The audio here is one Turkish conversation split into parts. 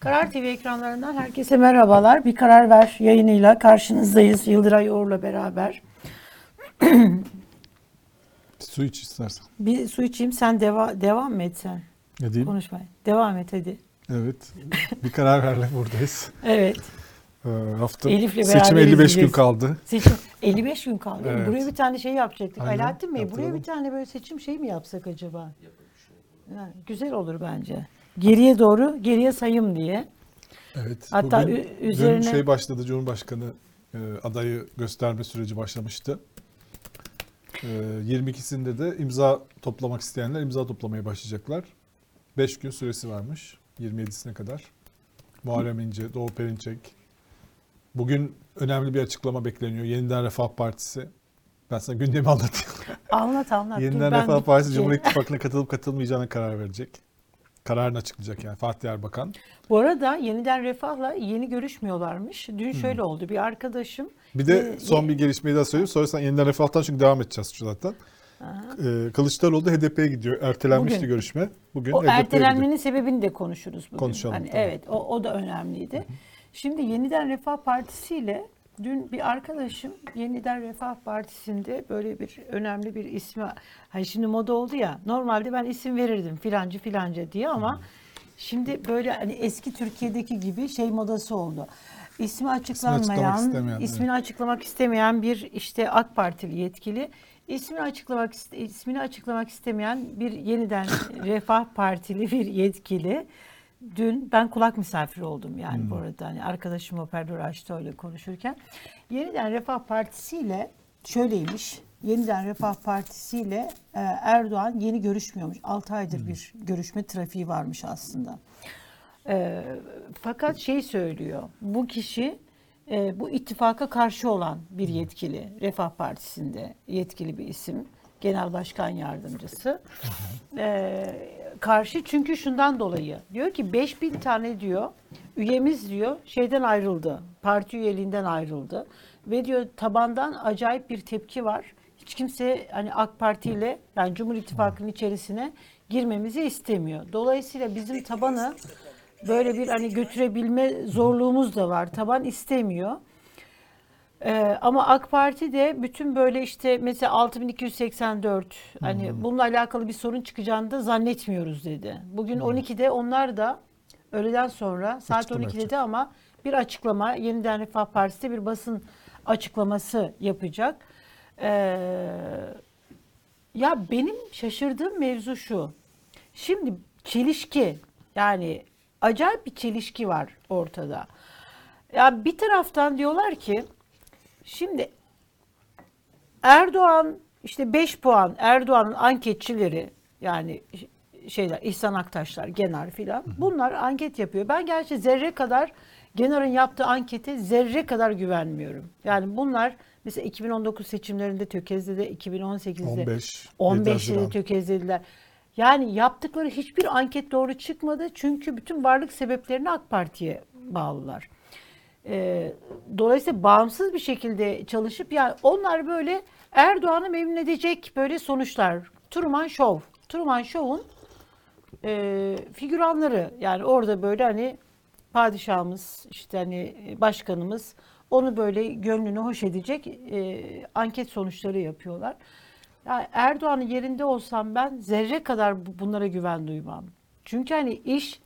Karar TV ekranlarından herkese merhabalar. Bir Karar Ver yayınıyla karşınızdayız. Yıldıray Oğur'la beraber. Su iç istersen. Bir su içeyim, sen devam mı etsen? Edeyim. Konuşmaya. Devam et hadi. Evet. Bir Karar Ver'le buradayız. Evet. Hafta seçim 55 gün kaldı. Seçim 55 gün kaldı. Evet. Buraya bir tane şey yapacaktık. Aynen. Alaaddin Bey, yaptıralım. Buraya bir tane böyle seçim şey mi yapsak acaba? Yani güzel olur bence. Geriye doğru, geriye sayım diye. Evet. Hatta bugün, üzerine dün şey başladı. Cumhurbaşkanı adayı gösterme süreci başlamıştı. 22'sinde de imza toplamak isteyenler imza toplamaya başlayacaklar. 5 gün süresi varmış. 27'sine kadar. Muharrem İnce, Doğu Perinçek. Bugün önemli bir açıklama bekleniyor. Yeniden Refah Partisi. Ben sana gündemi anlatayım. Anlat. Yeniden Refah Partisi Cumhur İttifakı'na katılıp katılmayacağına karar verecek. Kararını açıklayacak yani Fatih Erbakan. Bu arada Yeniden Refah'la yeni görüşmüyorlarmış. Dün şöyle oldu, bir arkadaşım. Bir de son bir gelişmeyi daha söyleyeyim. Sonra sen Yeniden Refah'tan çünkü devam edeceğiz zaten. Kılıçdaroğlu da HDP'ye gidiyor. Ertelenmişti bugün görüşme. Bugün o ertelenmenin sebebini de konuşuruz bugün. Konuşalım. Hani tamam. Evet, o da önemliydi. Hı-hı. Şimdi Yeniden Refah Partisi ile dün bir arkadaşım Yeniden Refah Partisi'nde böyle bir önemli bir ismi, hani şimdi moda oldu ya, normalde ben isim verirdim filanca diye ama şimdi böyle hani eski Türkiye'deki gibi şey modası oldu. İsmi açıklanmayan, ismini açıklamak istemeyen bir işte AK Partili yetkili, ismini açıklamak istemeyen bir Yeniden Refah Partili bir yetkili. Dün ben kulak misafiri oldum yani bu arada hani arkadaşım operatör açtı öyle konuşurken. Yeniden Refah Partisi ile şöyleymiş. Yeniden Refah Partisi ile Erdoğan yeni görüşmüyormuş. 6 aydır bir görüşme trafiği varmış aslında. Fakat şey söylüyor. Bu kişi bu ittifaka karşı olan bir yetkili. Refah Partisi'nde yetkili bir isim. Genel Başkan Yardımcısı. Karşı çünkü şundan dolayı diyor ki 5000 tane diyor üyemiz diyor şeyden ayrıldı, parti üyeliğinden ayrıldı ve diyor tabandan acayip bir tepki var. Hiç kimse hani AK Parti ile yani Cumhur İttifakı'nın içerisine girmemizi istemiyor. Dolayısıyla bizim tabanı böyle bir hani götürebilme zorluğumuz da var. Taban istemiyor. Ama AK Parti de bütün böyle işte mesela 6284 hani bununla alakalı bir sorun çıkacağını da zannetmiyoruz dedi. Bugün 12'de onlar da öğleden sonra saat 12'de de ama bir açıklama Yeniden Refah Partisi'de bir basın açıklaması yapacak. Ya benim şaşırdığım mevzu şu. Şimdi çelişki yani acayip bir çelişki var ortada. Ya bir taraftan diyorlar ki şimdi Erdoğan işte 5 puan Erdoğan'ın anketçileri yani şeyler İhsan Aktaşlar, Genar filan bunlar anket yapıyor. Ben gerçi zerre kadar Genar'ın yaptığı ankete zerre kadar güvenmiyorum. Yani bunlar mesela 2019 seçimlerinde tökezledi, 2018'de 15'de tökezlediler. Yani yaptıkları hiçbir anket doğru çıkmadı çünkü bütün varlık sebeplerini AK Parti'ye bağlılar. Dolayısıyla bağımsız bir şekilde çalışıp yani onlar böyle Erdoğan'ı memnun edecek böyle sonuçlar. Truman Show'un figüranları yani orada böyle hani padişahımız işte hani başkanımız onu böyle gönlünü hoş edecek anket sonuçları yapıyorlar. Yani Erdoğan'ın yerinde olsam ben zerre kadar bunlara güven duymam. Çünkü hani iş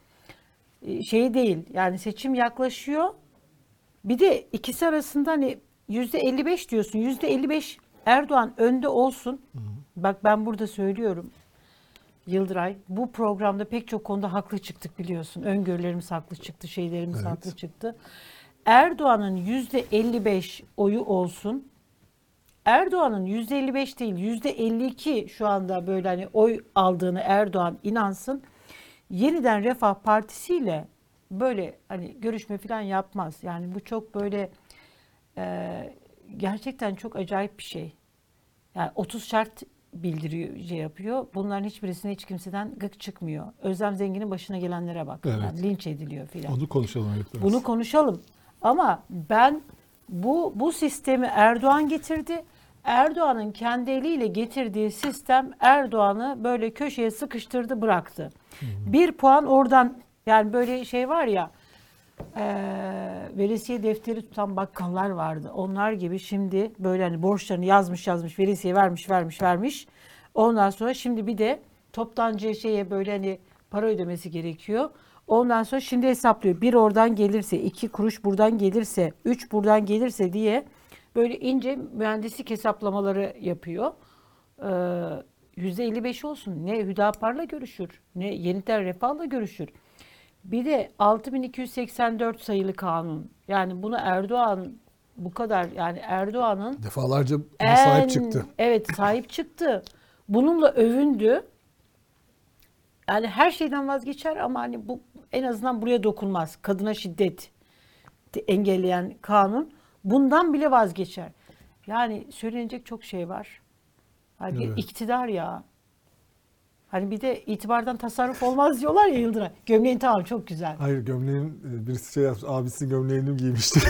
şey değil yani seçim yaklaşıyor. Bir de ikisi arasında hani %55 diyorsun. %55 Erdoğan önde olsun. Bak ben burada söylüyorum. Yıldıray bu programda pek çok konuda haklı çıktık biliyorsun. Öngörülerimiz haklı çıktı. Şeylerimiz evet, haklı çıktı. Erdoğan'ın %55 oyu olsun. Erdoğan'ın %55 değil %52 şu anda böyle hani oy aldığını Erdoğan inansın. Yeniden Refah Partisi ile böyle hani görüşme falan yapmaz. Yani bu çok böyle gerçekten çok acayip bir şey. Yani 30 şart bildiriyor, şey yapıyor. Bunların hiçbirisine hiç kimseden gık çıkmıyor. Özlem Zengin'in başına gelenlere bak. Evet. Yani linç ediliyor falan. Onu konuşalım. Yapıyoruz. Bunu konuşalım. Ama ben bu sistemi Erdoğan getirdi. Erdoğan'ın kendi eliyle getirdiği sistem Erdoğan'ı böyle köşeye sıkıştırdı, bıraktı. Bir puan oradan. Yani böyle şey var ya veresiye defteri tutan bakkallar vardı. Onlar gibi şimdi böyle hani borçlarını yazmış, veresiye vermiş. Ondan sonra şimdi bir de toptancıya böyle hani para ödemesi gerekiyor. Ondan sonra şimdi hesaplıyor. 1 oradan gelirse, 2 kuruş buradan gelirse, 3 buradan gelirse diye böyle ince mühendislik hesaplamaları yapıyor. %55 olsun. Ne Hüdapar'la görüşür, ne Yeniden Refah'la görüşür. Bir de 6284 sayılı kanun. Yani bunu Erdoğan bu kadar, yani Erdoğan'ın defalarca sahip çıktı. Evet, sahip çıktı. Bununla övündü. Yani her şeyden vazgeçer ama hani bu en azından buraya dokunmaz. Kadına şiddet engelleyen kanun. Bundan bile vazgeçer. Yani söylenecek çok şey var. Hani evet. İktidar ya. Hani bir de itibardan tasarruf olmaz diyorlar ya Yıldıray. Gömleğin tamam çok güzel. Hayır, gömleğin birisi yapmış. Abisi gömleğini giymişti.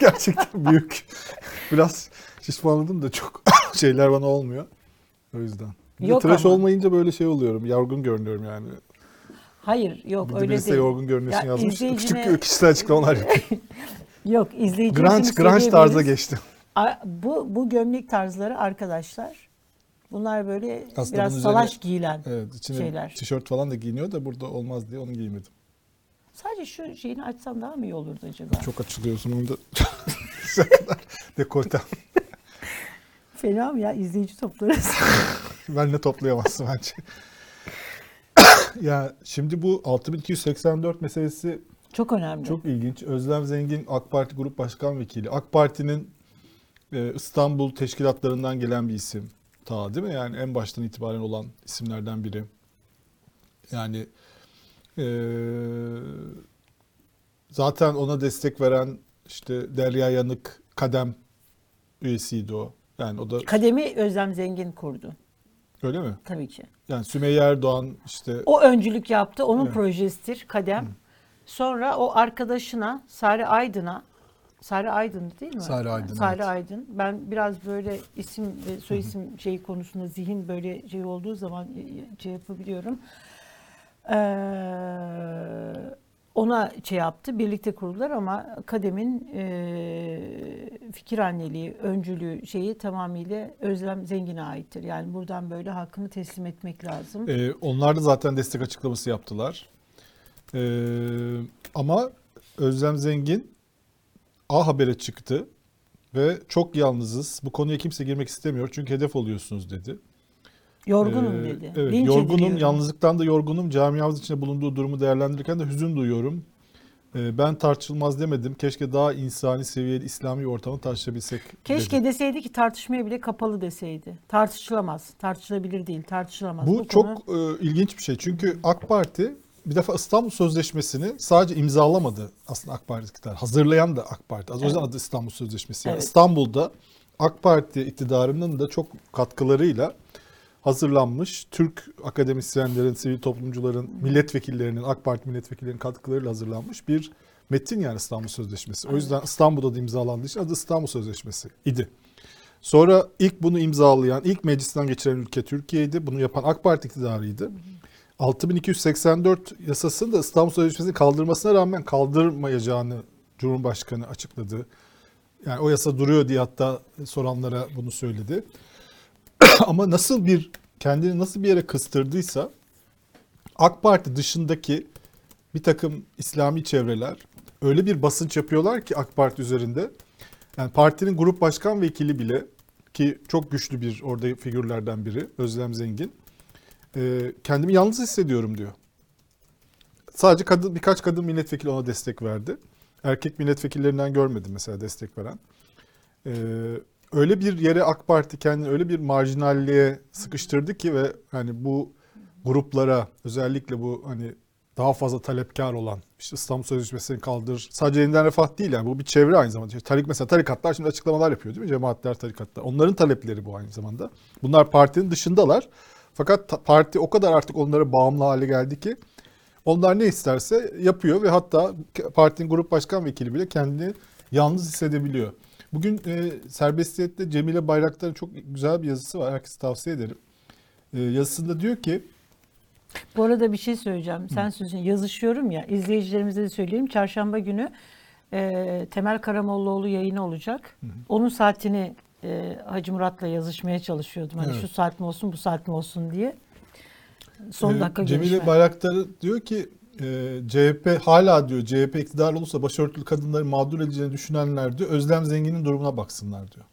Gerçekten büyük. Biraz şişmanladım da çok şeyler bana olmuyor. O yüzden. Yok, tıraş ama olmayınca böyle oluyorum. Yorgun görünüyorum yani. Hayır, yok öyle değil. Birisi de yorgun görünüyorsun ya, yazmış. İzleyicine... Küçük kişisel açıklamalar yapıyor. Yok, izleyicimizin grunge tarza geçti. Bu gömlek tarzları arkadaşlar. Bunlar böyle aslında biraz salaş giyilen şeyler. Tişört falan da giyiniyor da burada olmaz diye onu giymedim. Sadece şu şeyini açsan daha mı iyi olurdu acaba? Çok açılıyorsun onda. Dekoltem. Fena mı ya? İzleyici toplarız. Benle toplayamazsın bence. Ya şimdi bu 6284 meselesi çok önemli. Çok ilginç. Özlem Zengin AK Parti Grup Başkan Vekili. AK Parti'nin İstanbul teşkilatlarından gelen bir isim. Ta değil mi? Yani en baştan itibaren olan isimlerden biri. Yani zaten ona destek veren işte Derya Yanık Kadem üyesiydi o. Yani o da Kadem'i Özlem Zengin kurdu. Öyle mi? Tabii ki. Yani Sümeyye Erdoğan işte o öncülük yaptı. Onun projesidir Kadem. Sonra o arkadaşına Sarı Aydın değil mi? Sarı Aydın. Ben biraz böyle isim ve soyisim şeyi konusunda zihin böyle olduğu zaman yapabiliyorum. Ona yaptı. Birlikte kurdular ama Kadem'in fikir anneliği, öncülüğü tamamıyla Özlem Zengin'e aittir. Yani buradan böyle hakkını teslim etmek lazım. Onlar da zaten destek açıklaması yaptılar. Ama Özlem Zengin A Haber'e çıktı ve çok yalnızız. Bu konuya kimse girmek istemiyor çünkü hedef oluyorsunuz dedi. Yorgunum dedi. Evet, yorgunum, yalnızlıktan da yorgunum. Camiamız içinde bulunduğu durumu değerlendirirken de hüzün duyuyorum. Ben tartışılmaz demedim. Keşke daha insani seviyeli İslami ortamı tartışabilsek. Keşke dedi. Deseydi ki tartışmaya bile kapalı deseydi. Tartışılamaz. Tartışılabilir değil. Tartışılamaz. Bu çok konu... ilginç bir şey. Çünkü AK Parti bir defa İstanbul Sözleşmesi'ni sadece imzalamadı aslında AK Parti iktidar. Hazırlayan da AK Parti. O yüzden adı İstanbul Sözleşmesi. Yani İstanbul'da AK Parti iktidarının da çok katkılarıyla hazırlanmış. Türk akademisyenlerin, sivil toplumcuların, milletvekillerinin, AK Parti milletvekillerinin katkılarıyla hazırlanmış bir metin yani İstanbul Sözleşmesi. O yüzden İstanbul'da da imzalandığı için adı İstanbul Sözleşmesi idi. Sonra ilk bunu imzalayan, ilk meclisten geçiren ülke Türkiye'ydi. Bunu yapan AK Parti iktidarıydı. 6284 yasasını da İstanbul Sözleşmesi'nin kaldırmasına rağmen kaldırmayacağını Cumhurbaşkanı açıkladı. Yani o yasa duruyor diye hatta soranlara bunu söyledi. Ama nasıl bir kendini nasıl bir yere kıstırdıysa AK Parti dışındaki bir takım İslami çevreler öyle bir basınç yapıyorlar ki AK Parti üzerinde. Yani partinin grup başkan vekili bile ki çok güçlü bir orada figürlerden biri Özlem Zengin. Kendimi yalnız hissediyorum diyor. Sadece birkaç kadın milletvekili ona destek verdi. Erkek milletvekillerinden görmedim mesela destek veren. Öyle bir yere AK Parti kendini öyle bir marjinalliğe sıkıştırdı ki ve hani bu gruplara özellikle bu hani daha fazla talepkar olan işte İstanbul Sözleşmesi'ni kaldır. Sadece Yeniden Refah değil yani bu bir çevre aynı zamanda. Mesela tarikatlar şimdi açıklamalar yapıyor değil mi? Cemaatler, tarikatlar. Onların talepleri bu aynı zamanda. Bunlar partinin dışındalar. Fakat parti o kadar artık onlara bağımlı hale geldi ki onlar ne isterse yapıyor ve hatta partinin grup başkan vekili bile kendini yalnız hissedebiliyor. Bugün Serbestiye'de Cemile Bayraktar'ın çok güzel bir yazısı var. Herkese tavsiye ederim. Yazısında diyor ki Bu arada bir şey söyleyeceğim. Sen sözünü yazışıyorum ya, izleyicilerimize de söyleyeyim. Çarşamba günü Temel Karamollaoğlu yayını olacak. Onun saatini Hacı Murat'la yazışmaya çalışıyordum. Hani şu saat mi olsun, bu saat mi olsun diye. Son dakika Cemile görüşme. Bayraktar'ı diyor ki CHP hala diyor, CHP iktidar olursa başörtülü kadınları mağdur edeceğini düşünenler diyor, Özlem Zengin'in durumuna baksınlar diyor.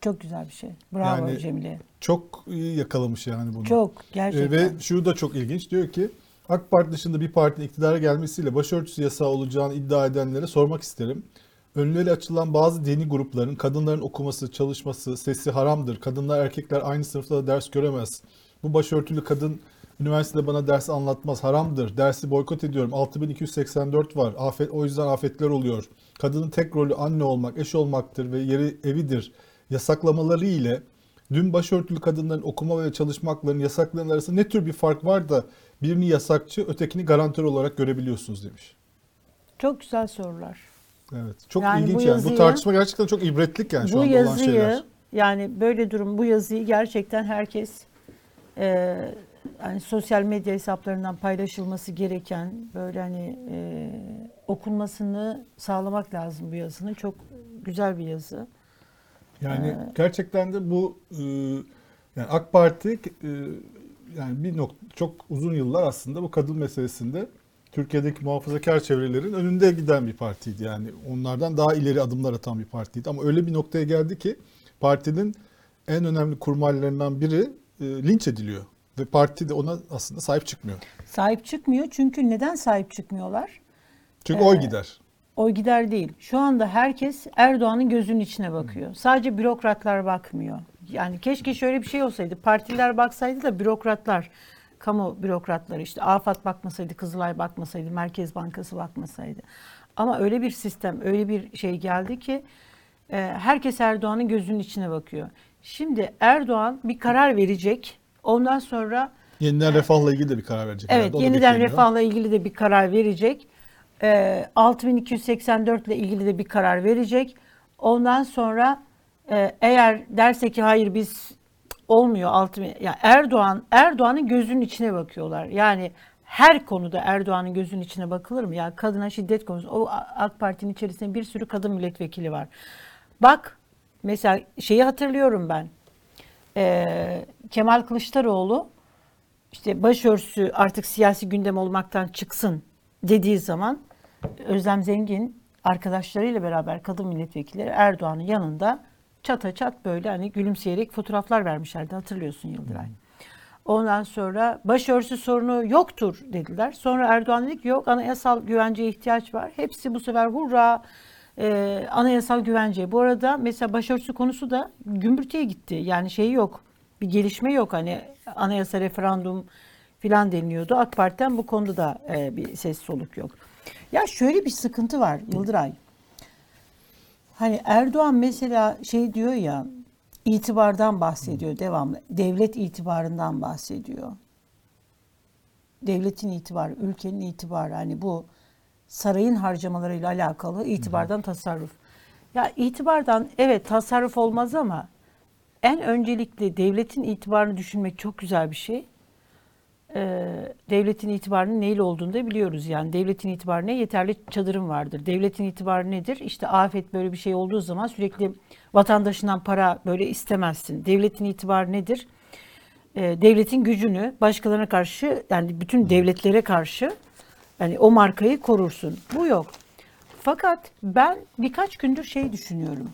Çok güzel bir şey. Bravo yani, Cemile. Çok iyi yakalamış yani bunu. Çok gerçekten. Ve şu da çok ilginç, diyor ki AK Parti dışında bir partinin iktidara gelmesiyle başörtüsü yasağı olacağını iddia edenlere sormak isterim. Önleri açılan bazı dini grupların kadınların okuması, çalışması, sesi haramdır. Kadınlar erkekler aynı sınıfta da ders göremez. Bu başörtülü kadın üniversitede bana ders anlatmaz, haramdır. Dersi boykot ediyorum. 6284 var. Afet, o yüzden afetler oluyor. Kadının tek rolü anne olmak, eş olmaktır ve yeri evidir. Yasaklamaları ile dün başörtülü kadınların okuma ve çalışma haklarının yasaklanan arasında ne tür bir fark var da birini yasakçı, ötekini garantör olarak görebiliyorsunuz demiş. Çok güzel sorular. Evet. Çok yani ilginç bu yani. Yazıyı, bu tartışma gerçekten çok ibretlik yani şu anda yazıyı, olan şeyler. Yani böyle durum, bu yazıyı gerçekten herkes hani sosyal medya hesaplarından paylaşılması gereken, böyle hani okunmasını sağlamak lazım bu yazının. Çok güzel bir yazı. Yani gerçekten de bu yani AK Parti yani bir nokta, çok uzun yıllar aslında bu kadın meselesinde Türkiye'deki muhafazakar çevrelerin önünde giden bir partiydi. Yani onlardan daha ileri adımlar atan bir partiydi. Ama öyle bir noktaya geldi ki partinin en önemli kurmaylarından biri linç ediliyor. Ve parti de ona aslında sahip çıkmıyor. Sahip çıkmıyor, çünkü neden sahip çıkmıyorlar? Çünkü oy gider. Oy gider değil. Şu anda herkes Erdoğan'ın gözünün içine bakıyor. Sadece bürokratlar bakmıyor. Yani keşke şöyle bir şey olsaydı. Partiler baksaydı da bürokratlar, kamu bürokratları, işte AFAD bakmasaydı, Kızılay bakmasaydı, Merkez Bankası bakmasaydı. Ama öyle bir sistem, öyle bir şey geldi ki herkes Erdoğan'ın gözünün içine bakıyor. Şimdi Erdoğan bir karar verecek. Ondan sonra Yeniden Refah'la ilgili de bir karar verecek. Evet, Yeniden Refah'la ilgili de bir karar verecek. 6284 ile ilgili de bir karar verecek. Ondan sonra eğer derse ki hayır biz olmuyor, yani Erdoğan'ın gözünün içine bakıyorlar. Yani her konuda Erdoğan'ın gözünün içine bakılır mı? Yani kadına şiddet konusu. O AK Parti'nin içerisinde bir sürü kadın milletvekili var. Bak mesela şeyi hatırlıyorum ben. Kemal Kılıçdaroğlu işte başörtüsü artık siyasi gündem olmaktan çıksın dediği zaman Özlem Zengin arkadaşlarıyla beraber kadın milletvekilleri Erdoğan'ın yanında çata çat böyle hani gülümseyerek fotoğraflar vermişlerdi, hatırlıyorsun Yıldıray. Ondan sonra başörtüsü sorunu yoktur dediler. Sonra Erdoğan dedi ki yok, anayasal güvenceye ihtiyaç var. Hepsi bu sefer hurra anayasal güvenceye. Bu arada mesela başörtüsü konusu da gümbürtüye gitti. Yani şey yok, bir gelişme yok, hani anayasa referandum filan deniliyordu. AK Parti'den bu konuda da bir ses soluk yok. Ya şöyle bir sıkıntı var Yıldıray. Hani Erdoğan mesela şey diyor ya, itibardan bahsediyor devamlı. Devlet itibarından bahsediyor. Devletin itibarı, ülkenin itibarı, hani bu sarayın harcamalarıyla alakalı itibardan tasarruf. Ya itibardan evet tasarruf olmaz ama en öncelikli devletin itibarını düşünmek çok güzel bir şey. Devletin itibarının neyle olduğunu da biliyoruz. Yani devletin itibarı ne? Yeterli çadırın vardır. Devletin itibarı nedir? İşte afet böyle bir şey olduğu zaman sürekli vatandaşından para böyle istemezsin. Devletin itibarı nedir? Devletin gücünü başkalarına karşı, yani bütün devletlere karşı yani o markayı korursun. Bu yok. Fakat ben birkaç gündür şey düşünüyorum.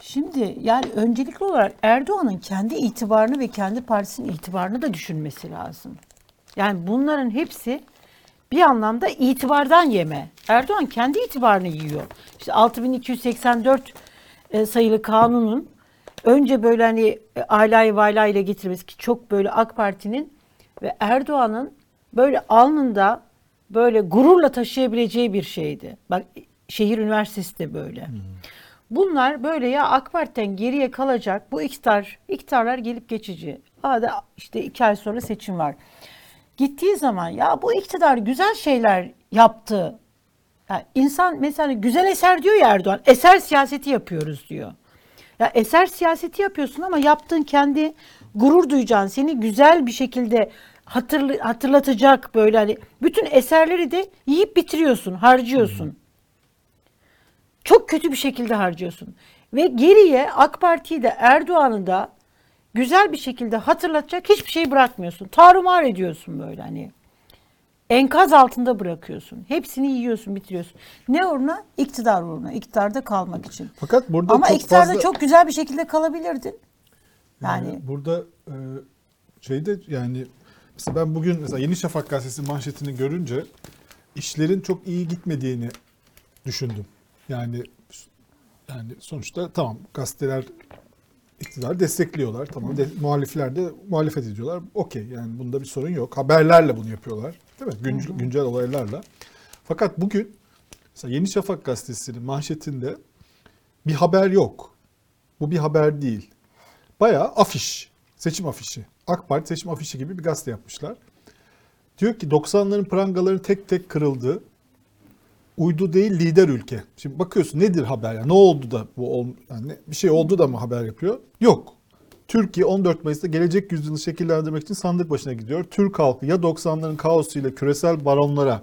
Şimdi yani öncelikli olarak Erdoğan'ın kendi itibarını ve kendi partisinin itibarını da düşünmesi lazım. Yani bunların hepsi bir anlamda itibardan yeme. Erdoğan kendi itibarını yiyor. İşte 6284 sayılı kanunun önce böyle hani alay valay ile getirmesi ki çok böyle AK Parti'nin ve Erdoğan'ın böyle alnında böyle gururla taşıyabileceği bir şeydi. Bak şehir üniversitesi de böyle. Bunlar böyle ya AK Parti'den geriye kalacak bu iktidarlar gelip geçici. Hala işte 2 ay sonra seçim var. Gittiği zaman ya bu iktidar güzel şeyler yaptı. Yani insan mesela güzel eser diyor ya Erdoğan. Eser siyaseti yapıyoruz diyor. Ya eser siyaseti yapıyorsun ama yaptığın kendi gurur duyacağın, seni güzel bir şekilde hatırlatacak böyle hani bütün eserleri de yiyip bitiriyorsun, harcıyorsun. Hı-hı. Çok kötü bir şekilde harcıyorsun. Ve geriye AK Parti'yi de Erdoğan'ı da güzel bir şekilde hatırlatacak hiçbir şey bırakmıyorsun. Tarumar ediyorsun böyle hani. Enkaz altında bırakıyorsun. Hepsini yiyorsun, bitiriyorsun. Ne uğruna? İktidar uğruna. İktidarda kalmak için. Fakat burada ama çok iktidarda fazla... çok güzel bir şekilde kalabilirdin. Yani burada şeyde yani mesela ben bugün mesela Yeni Şafak gazetesi manşetini görünce işlerin çok iyi gitmediğini düşündüm. Yani sonuçta tamam gazeteler iktidarı destekliyorlar. Tamam muhalifler de muhalefet ediyorlar. Okey yani bunda bir sorun yok. Haberlerle bunu yapıyorlar. Değil mi? Güncel olaylarla. Fakat bugün mesela Yeni Şafak gazetesinin manşetinde bir haber yok. Bu bir haber değil. Bayağı afiş. Seçim afişi. AK Parti seçim afişi gibi bir gazete yapmışlar. Diyor ki 90'ların prangaları tek tek kırıldı. Uydu değil lider ülke. Şimdi bakıyorsun nedir haber ya? Ne oldu da bu yani bir şey oldu da mı haber yapıyor? Yok. Türkiye 14 Mayıs'ta gelecek yüzyılı şekillendirmek için sandık başına gidiyor. Türk halkı ya 90'ların kaosuyla küresel baronlara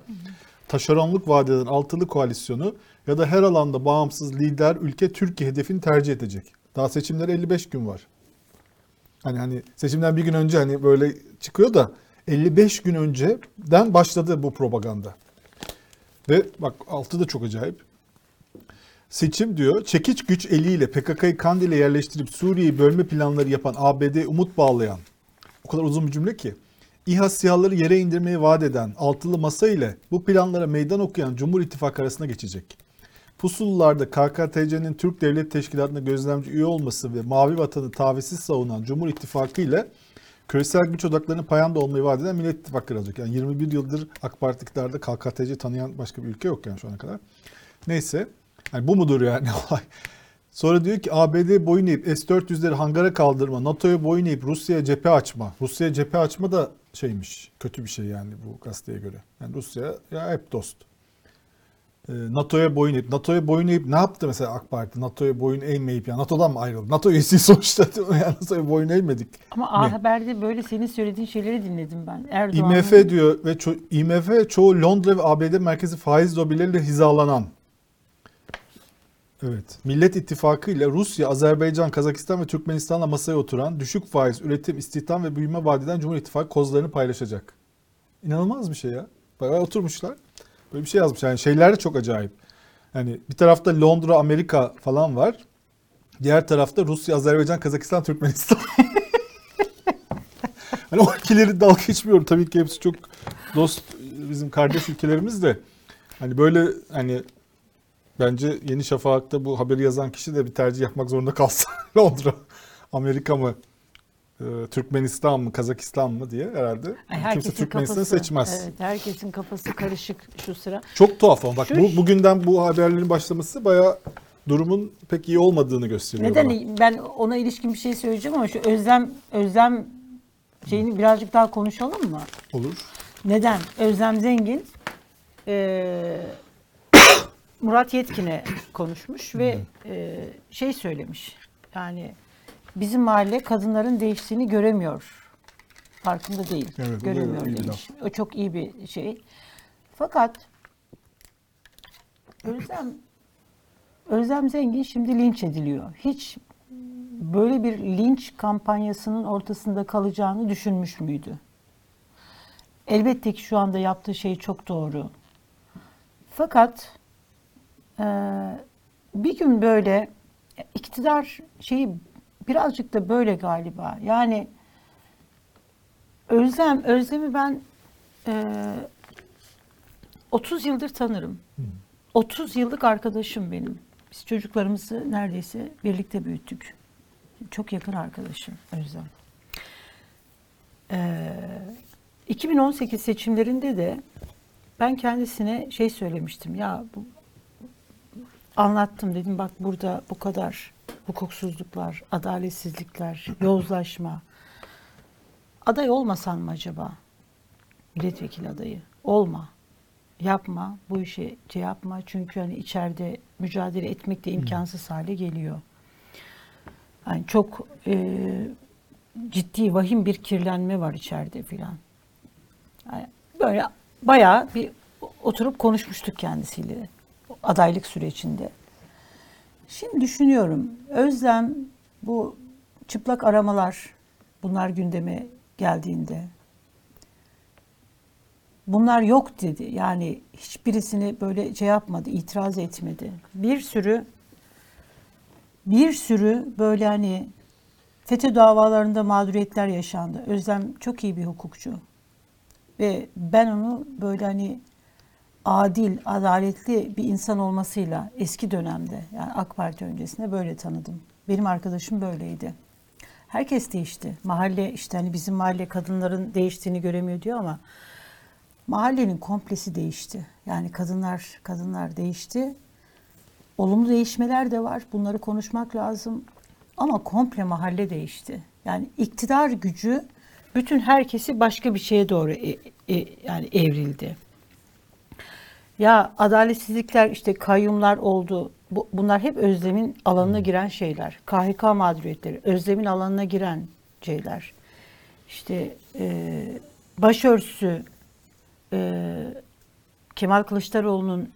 taşeronluk vaat eden altılı koalisyonu ya da her alanda bağımsız lider ülke Türkiye hedefini tercih edecek. Daha seçimlere 55 gün var. Hani seçimden bir gün önce hani böyle çıkıyor da 55 gün önceden başladı bu propaganda. Ve bak altı da çok acayip. Seçim diyor çekiç güç eliyle PKK'yı Kandil'e yerleştirip Suriye'yi bölme planları yapan ABD'ye umut bağlayan o kadar uzun bir cümle ki İHA SİHA'ları yere indirmeyi vaat eden altılı masa ile bu planlara meydan okuyan Cumhur İttifakı arasına geçecek. Pusulularda KKTC'nin Türk Devlet Teşkilatı'nda gözlemci üye olması ve Mavi Vatan'ı tavizsiz savunan Cumhur İttifakı ile küresel güç odaklarının payında olmayı vaat eden Millet İttifakı kırılacak. Yani 21 yıldır AK Parti iktidarda KKTC tanıyan başka bir ülke yok yani şu ana kadar. Neyse. Yani bu mudur yani olay? Sonra diyor ki ABD boyun eğip S-400'leri hangara kaldırma, NATO'ya boyun eğip Rusya'ya cephe açma. Rusya'ya cephe açma da şeymiş, kötü bir şey yani bu gazeteye göre. Yani Rusya ya hep dost. NATO'ya boyun eğip ne yaptı mesela AK Parti? NATO'ya boyun eğmeyip ya NATO'dan mı ayrıldı? NATO üyesi sonuçta yani NATO'ya boyun eğmedik. Ama A Haber'de böyle senin söylediğin şeyleri dinledim ben. Erdoğan IMF diyor ve IMF çoğu Londra ve ABD merkezi faiz lobileriyle hizalanan. Evet. Millet İttifakı ile Rusya, Azerbaycan, Kazakistan ve Türkmenistan'la masaya oturan düşük faiz, üretim, istihdam ve büyüme vaat eden Cumhur İttifakı kozlarını paylaşacak. İnanılmaz bir şey ya. Bayağı oturmuşlar. Böyle bir şey yazmış. Yani şeyler de çok acayip. Yani bir tarafta Londra, Amerika falan var. Diğer tarafta Rusya, Azerbaycan, Kazakistan, Türkmenistan. Hani o ülkeleri dalga geçmiyorum. Tabii ki hepsi çok dost bizim kardeş ülkelerimiz de. Hani böyle hani bence Yeni Şafak'ta bu haberi yazan kişi de bir tercih yapmak zorunda kalsın. Londra, Amerika mı, Türkmenistan mı, Kazakistan mı diye herhalde. Ay, kimse Türkmenistan'ı seçmez. Evet, herkesin kafası karışık şu sıra. Çok tuhaf ama bak bugünden bu haberlerin başlaması bayağı durumun pek iyi olmadığını gösteriyor. Neden? Bana. Ben ona ilişkin bir şey söyleyeceğim ama şu Özlem şeyini birazcık daha konuşalım mı? Olur. Neden? Özlem Zengin Murat Yetkin'e konuşmuş ve şey söylemiş. Yani bizim mahalle kadınların değiştiğini göremiyor. Farkında değil. Evet, göremiyor demiş. O çok iyi bir şey. Fakat Özlem Zengin şimdi linç ediliyor. Hiç böyle bir linç kampanyasının ortasında kalacağını düşünmüş müydü? Elbette ki şu anda yaptığı şey çok doğru. Fakat bir gün böyle iktidar şeyi birazcık da böyle galiba. Yani Özlem'i ben 30 yıldır tanırım. 30 yıllık arkadaşım benim. Biz çocuklarımızı neredeyse birlikte büyüttük. Çok yakın arkadaşım Özlem. 2018 seçimlerinde de ben kendisine şey söylemiştim. Ya bu anlattım dedim bak burada bu kadar hukuksuzluklar, adaletsizlikler, yozlaşma. Aday olmasan mı acaba? Milletvekili adayı. Olma. Yapma. Bu işi şey yapma. Çünkü hani içeride mücadele etmek de imkansız hale geliyor. Yani çok ciddi vahim bir kirlenme var içeride filan. Yani böyle bayağı bir oturup konuşmuştuk kendisiyle adaylık sürecinde. Şimdi düşünüyorum, Özlem bu çıplak aramalar, bunlar gündeme geldiğinde bunlar yok dedi. Yani hiçbirisini böyle şey yapmadı, itiraz etmedi. Bir sürü böyle hani FETÖ davalarında mağduriyetler yaşandı. Özlem çok iyi bir hukukçu. Ve ben onu böyle hani adil, adaletli bir insan olmasıyla eski dönemde, yani AK Parti öncesinde böyle tanıdım. Benim arkadaşım böyleydi. Herkes değişti. Mahalle işte hani bizim mahalle kadınların değiştiğini göremiyor diyor ama mahallenin komplesi değişti. Yani kadınlar değişti. Olumlu değişmeler de var. Bunları konuşmak lazım. Ama komple mahalle değişti. Yani iktidar gücü bütün herkesi başka bir şeye doğru yani evrildi. Ya adaletsizlikler, işte kayyumlar oldu. Bunlar hep Özlem'in alanına giren şeyler. KHK mağduriyetleri, Özlem'in alanına giren şeyler. İşte başörtüsü, Kemal Kılıçdaroğlu'nun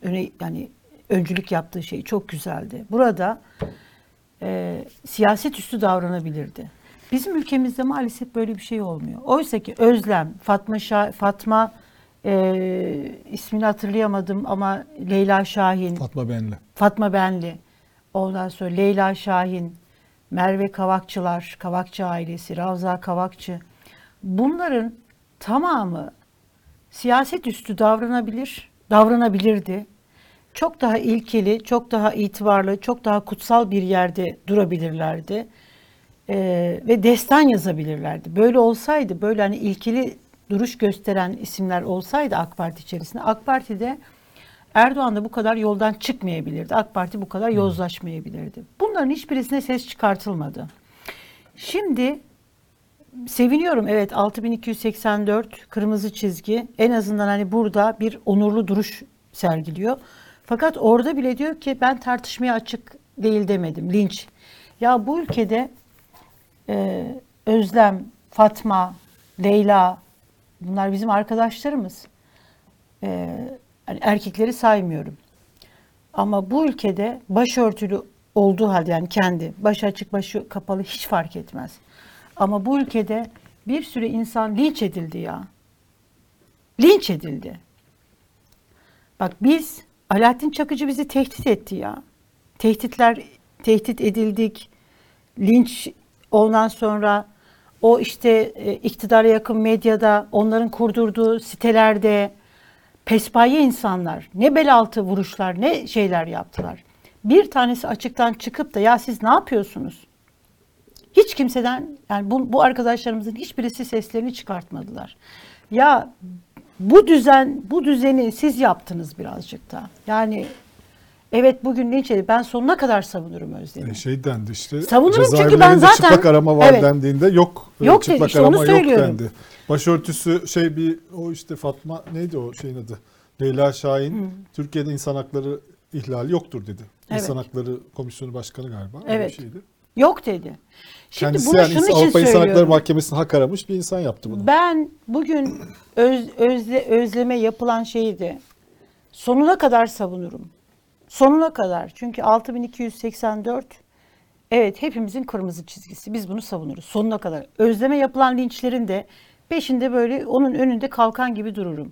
öncülük yaptığı şey çok güzeldi. Burada siyaset üstü davranabilirdi. Bizim ülkemizde maalesef böyle bir şey olmuyor. Oysa ki Özlem, Fatma ismini hatırlayamadım ama Leyla Şahin. Fatma Benli. Ondan sonra Leyla Şahin, Merve Kavakçılar, Kavakçı ailesi, Ravza Kavakçı. Bunların tamamı siyaset üstü davranabilirdi. Çok daha ilkeli, çok daha itibarlı, çok daha kutsal bir yerde durabilirlerdi. Ve destan yazabilirlerdi. Böyle olsaydı, böyle hani ilkeli duruş gösteren isimler olsaydı AK Parti içerisinde, AK Parti'de Erdoğan da bu kadar yoldan çıkmayabilirdi. AK Parti bu kadar yozlaşmayabilirdi. Bunların hiçbirisine ses çıkartılmadı. Şimdi seviniyorum, evet, 6284 kırmızı çizgi en azından hani burada bir onurlu duruş sergiliyor. Fakat orada bile diyor ki ben tartışmaya açık değil demedim. Linç. Ya bu ülkede Özlem, Fatma, Leyla, bunlar bizim arkadaşlarımız. Yani erkekleri saymıyorum. Ama bu ülkede başörtülü olduğu halde, yani kendi başı açık başı kapalı hiç fark etmez. Ama bu ülkede bir sürü insan linç edildi ya. Linç edildi. Bak biz, Alaaddin Çakıcı bizi tehdit etti ya. Tehdit edildik. Linç, ondan sonra o işte iktidara yakın medyada, onların kurdurduğu sitelerde pespaye insanlar, ne bel altı vuruşlar, ne şeyler yaptılar. Bir tanesi açıktan çıkıp da ya siz ne yapıyorsunuz? Hiç kimseden, yani bu arkadaşlarımızın hiçbirisi seslerini çıkartmadılar. Ya bu düzeni siz yaptınız birazcık da. Yani evet, bugün linç edildi. Ben sonuna kadar savunurum Özlem'i. Dendi işte. Savunurum çünkü ben zaten. Çıplak arama var dendiğinde yok çıplak dedi, işte arama yok dendi. Başörtüsü Fatma neydi o şeyin adı? Leyla Şahin. Türkiye'de insan hakları ihlali yoktur dedi. Evet. İnsan Hakları Komisyonu Başkanı galiba. Evet. Şeydi. Yok dedi. Şimdi kendisi bunu şunun için söylüyorum. Avrupa İnsan Hakları Mahkemesi'ne hak aramış bir insan yaptı bunu. Ben bugün Özlem'e yapılan şeyi de sonuna kadar savunurum. Sonuna kadar. Çünkü 6284 evet hepimizin kırmızı çizgisi. Biz bunu savunuruz. Sonuna kadar. Özlem'e yapılan linçlerin de peşinde böyle onun önünde kalkan gibi dururum.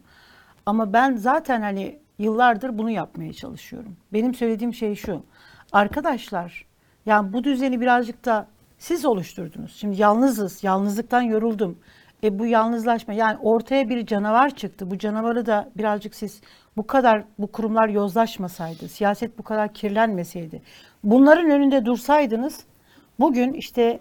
Ama ben zaten hani yıllardır bunu yapmaya çalışıyorum. Benim söylediğim şey şu. Arkadaşlar, yani bu düzeni birazcık da siz oluşturdunuz. Şimdi yalnızız. Yalnızlıktan yoruldum. Bu yalnızlaşma, yani ortaya bir canavar çıktı. Bu canavarı da birazcık siz, bu kurumlar yozlaşmasaydı, siyaset bu kadar kirlenmeseydi, bunların önünde dursaydınız, bugün işte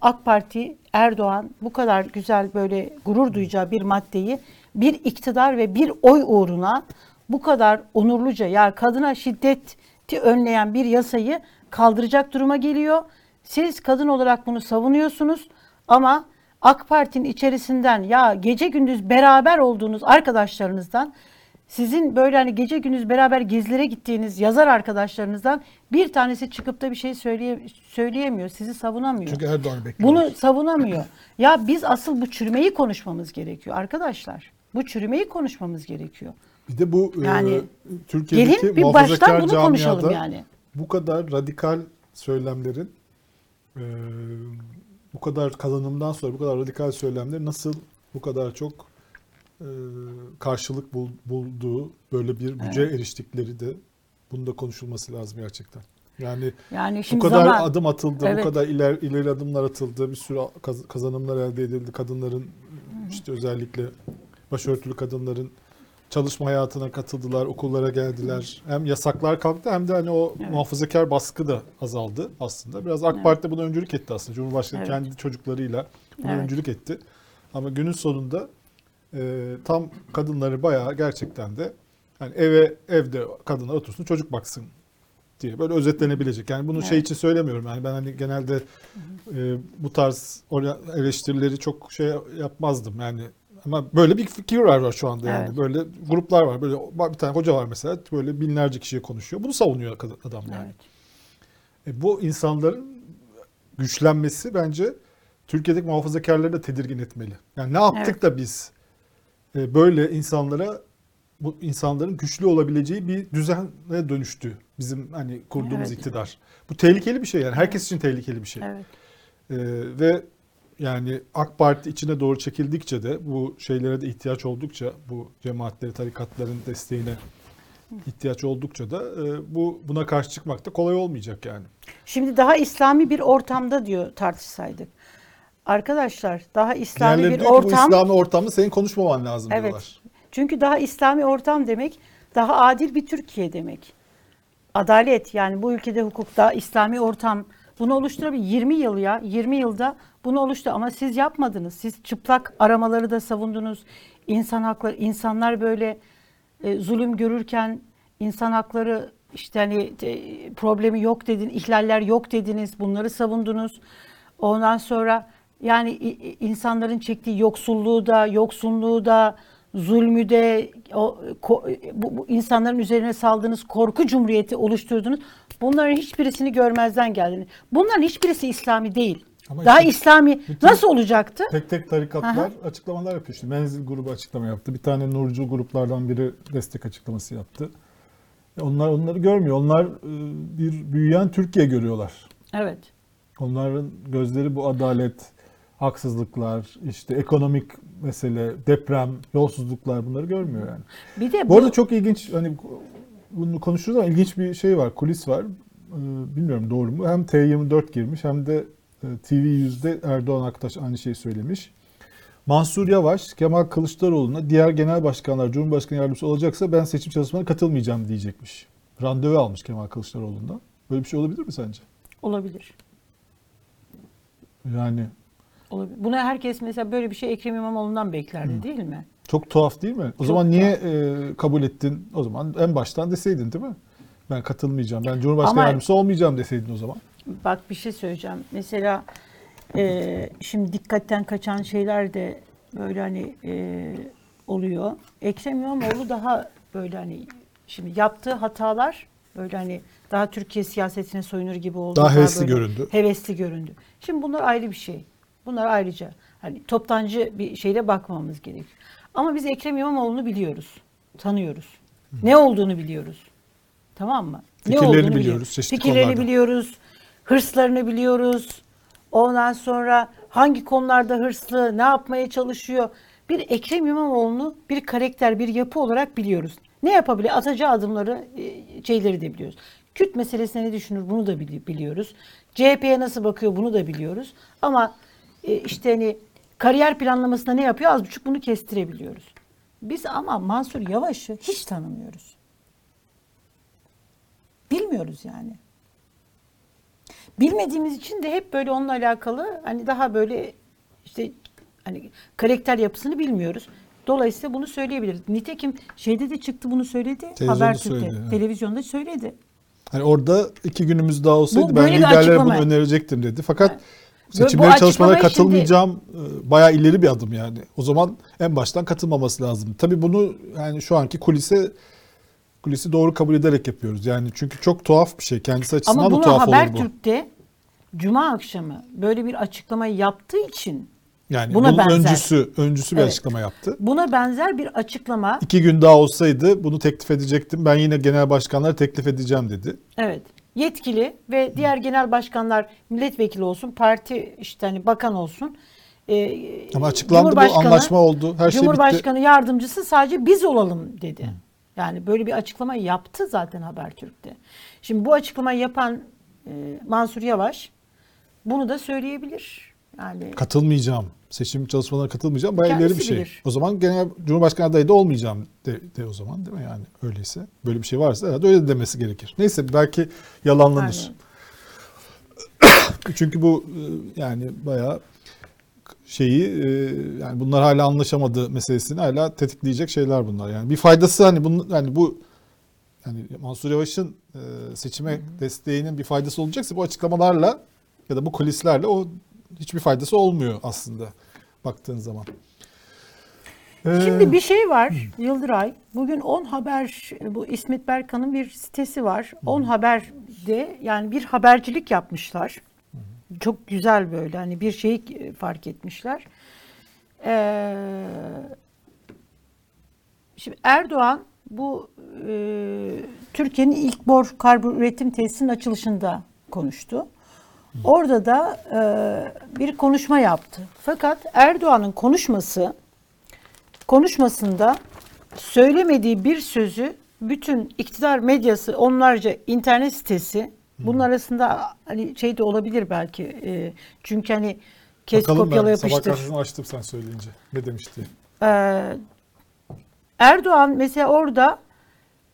AK Parti, Erdoğan bu kadar güzel böyle gurur duyacağı bir maddeyi bir iktidar ve bir oy uğruna bu kadar onurluca, yani kadına şiddeti önleyen bir yasayı kaldıracak duruma geliyor. Siz kadın olarak bunu savunuyorsunuz ama AK Parti'nin içerisinden, ya gece gündüz beraber olduğunuz arkadaşlarınızdan, sizin böyle hani gece gündüz beraber gezilere gittiğiniz yazar arkadaşlarınızdan bir tanesi çıkıp da bir şey söyleyemiyor. Sizi savunamıyor. Çünkü Erdoğan bekliyor. Bunu savunamıyor. Ya biz asıl bu çürümeyi konuşmamız gerekiyor arkadaşlar. Bu çürümeyi konuşmamız gerekiyor. Bir de bu yani, Türkiye'deki muhafazakar camiada yani bu kadar radikal söylemlerin bu kadar kazanımdan sonra bu kadar radikal söylemler nasıl bu kadar çok karşılık bulduğu, böyle bir güce eriştikleri de bunun da konuşulması lazım gerçekten. Yani bu kadar adım atıldı, bu kadar ileri adımlar atıldı, bir sürü kazanımlar elde edildi. Kadınların işte özellikle başörtülü kadınların çalışma hayatına katıldılar, okullara geldiler. Hem yasaklar kalktı hem de hani o muhafazakar baskı da azaldı aslında. Biraz AK Parti de buna öncülük etti aslında. Cumhurbaşkanı kendi çocuklarıyla buna öncülük etti. Ama günün sonunda tam kadınları bayağı gerçekten de hani evde kadınlar otursun çocuk baksın diye böyle özetlenebilecek. Yani bunu şey için söylemiyorum. Yani ben hani genelde bu tarz eleştirileri çok şey yapmazdım. Yani ama böyle bir fikir var şu anda yani. Böyle gruplar var. Böyle bir tane hoca var mesela. Böyle binlerce kişiye konuşuyor. Bunu savunuyor adam yani. Bu insanların güçlenmesi bence Türkiye'deki muhafazakarları da tedirgin etmeli. Yani ne yaptık da biz böyle insanlara, bu insanların güçlü olabileceği bir düzene dönüştü bizim hani kurduğumuz iktidar. Bu tehlikeli bir şey yani. Herkes için tehlikeli bir şey. Ve yani AK Parti içine doğru çekildikçe de bu şeylere de ihtiyaç oldukça, bu cemaatleri, tarikatların desteğine ihtiyaç oldukça da buna karşı çıkmak da kolay olmayacak yani. Şimdi daha İslami bir ortamda diyor tartışsaydık. Arkadaşlar daha İslami bir ortam. Bu İslami ortamda senin konuşmaman lazım diyorlar. Çünkü daha İslami ortam demek daha adil bir Türkiye demek. Adalet yani bu ülkede hukukta İslami ortam bunu oluşturabilir. 20 yılda bunu oluştu ama siz yapmadınız. Siz çıplak aramaları da savundunuz. İnsan hakları, insanlar böyle zulüm görürken insan hakları işte hani problemi yok dediniz, ihlaller yok dediniz. Bunları savundunuz. Ondan sonra yani insanların çektiği yoksulluğu da, yoksunluğu da, zulmü de, bu insanların üzerine saldığınız korku cumhuriyeti oluşturdunuz. Bunların hiçbirisini görmezden geldiniz. Bunların hiçbirisi İslami değil. Ama daha işte, İslami nasıl olacaktı? Tek tarikatlar açıklamalar yapıyor. İşte Menzil grubu açıklama yaptı. Bir tane Nurcu gruplardan biri destek açıklaması yaptı. Onları görmüyor. Onlar bir büyüyen Türkiye görüyorlar. Evet. Onların gözleri bu adalet, haksızlıklar, işte ekonomik mesele, deprem, yolsuzluklar bunları görmüyor yani. Bir de bu arada çok ilginç, hani bunu konuşuruz ama ilginç bir şey var, kulis var. Bilmiyorum doğru mu? Hem T24 girmiş hem de TV100'de Erdoğan Aktaş aynı şeyi söylemiş. Mansur Yavaş, Kemal Kılıçdaroğlu'na diğer genel başkanlar Cumhurbaşkanı yardımcısı olacaksa ben seçim çalışmalarına katılmayacağım diyecekmiş. Randevu almış Kemal Kılıçdaroğlu'ndan. Böyle bir şey olabilir mi sence? Olabilir. Yani. Olabilir. Buna herkes mesela böyle bir şey Ekrem İmamoğlu'ndan beklerdi değil mi? Çok tuhaf değil mi? O zaman niye kabul ettin? O zaman en baştan deseydin değil mi? Ben katılmayacağım, ben Cumhurbaşkanı yardımcısı olmayacağım deseydin o zaman. Bak bir şey söyleyeceğim. Mesela şimdi dikkatten kaçan şeyler de böyle hani oluyor. Ekrem İmamoğlu daha böyle hani şimdi yaptığı hatalar böyle hani daha Türkiye siyasetine soyunur gibi oldu. Daha hevesli göründü. Şimdi bunlar ayrı bir şey. Bunlar ayrıca hani toptancı bir şeyle bakmamamız gerekiyor. Ama biz Ekrem İmamoğlu'nu biliyoruz. Tanıyoruz. Ne olduğunu biliyoruz. Tamam mı? Fikirlerini biliyoruz. Fikirlerini biliyoruz. Hırslarını biliyoruz. Ondan sonra hangi konularda hırslı, ne yapmaya çalışıyor? Bir Ekrem İmamoğlu'nu bir karakter, bir yapı olarak biliyoruz. Ne yapabilir? Atacağı adımları, şeyleri de biliyoruz. Kürt meselesine ne düşünür? Bunu da biliyoruz. CHP'ye nasıl bakıyor? Bunu da biliyoruz. Ama işte hani kariyer planlamasında ne yapıyor? Az buçuk bunu kestirebiliyoruz. Biz ama Mansur Yavaş'ı hiç tanımıyoruz. Bilmiyoruz yani. Bilmediğimiz için de hep böyle onunla alakalı hani daha böyle işte hani karakter yapısını bilmiyoruz. Dolayısıyla bunu söyleyebiliriz. Nitekim şeyde de çıktı bunu söyledi. Habertürk'te, televizyonda söyledi. Hani orada iki günümüz daha olsaydı ben liderlere bunu önerecektim dedi. Fakat seçimlere, çalışmalara katılmayacağım bayağı ileri bir adım yani. O zaman en baştan katılmaması lazım. Tabii bunu yani şu anki kulisi doğru kabul ederek yapıyoruz. Yani çünkü çok tuhaf bir şey. Kendisi açısından da tuhaf olur bu. Ama bunu Habertürk'te Cuma akşamı böyle bir açıklamayı yaptığı için Yani buna bunun öncüsü bir açıklama yaptı. Buna benzer bir açıklama. 2 gün daha olsaydı bunu teklif edecektim. Ben yine genel başkanlara teklif edeceğim dedi. Evet. Yetkili ve diğer genel başkanlar milletvekili olsun, parti işte hani bakan olsun. Ama açıklandı bu, anlaşma oldu. Her şey bitti. Cumhurbaşkanı yardımcısı sadece biz olalım dedi. Yani böyle bir açıklama yaptı zaten Habertürk'te. Şimdi bu açıklamayı yapan Mansur Yavaş bunu da söyleyebilir. Yani katılmayacağım. Seçim çalışmalarına katılmayacağım. Bayağı ileri bir şey. Bilir. O zaman genel Cumhurbaşkanı adayı da olmayacağım de o zaman, değil mi yani? Öyleyse böyle bir şey varsa herhalde öyle de demesi gerekir. Neyse, belki yalanlanır. Çünkü bu yani bayağı şeyi, yani bunlar hala anlaşamadığı meselesini hala tetikleyecek şeyler bunlar. Yani bir faydası hani bunun, yani bu yani Mansur Yavaş'ın seçime desteğinin bir faydası olacaksa bu açıklamalarla ya da bu kulislerle o hiçbir faydası olmuyor aslında baktığın zaman. Şimdi bir şey var Yıldıray. Bugün 10 Haber, bu İsmet Berkan'ın bir sitesi var. 10 Haber'de yani bir habercilik yapmışlar. Çok güzel böyle hani bir şeyi fark etmişler. Şimdi Erdoğan bu Türkiye'nin ilk bor karbon üretim tesisinin açılışında konuştu. Orada da bir konuşma yaptı. Fakat Erdoğan'ın konuşmasında söylemediği bir sözü bütün iktidar medyası, onlarca internet sitesi, bunun arasında hani şey de olabilir belki. Çünkü hani kes, kopyala, yapıştır. Sabah karşısını açtım sen söyleyince. Ne demişti? Erdoğan mesela orada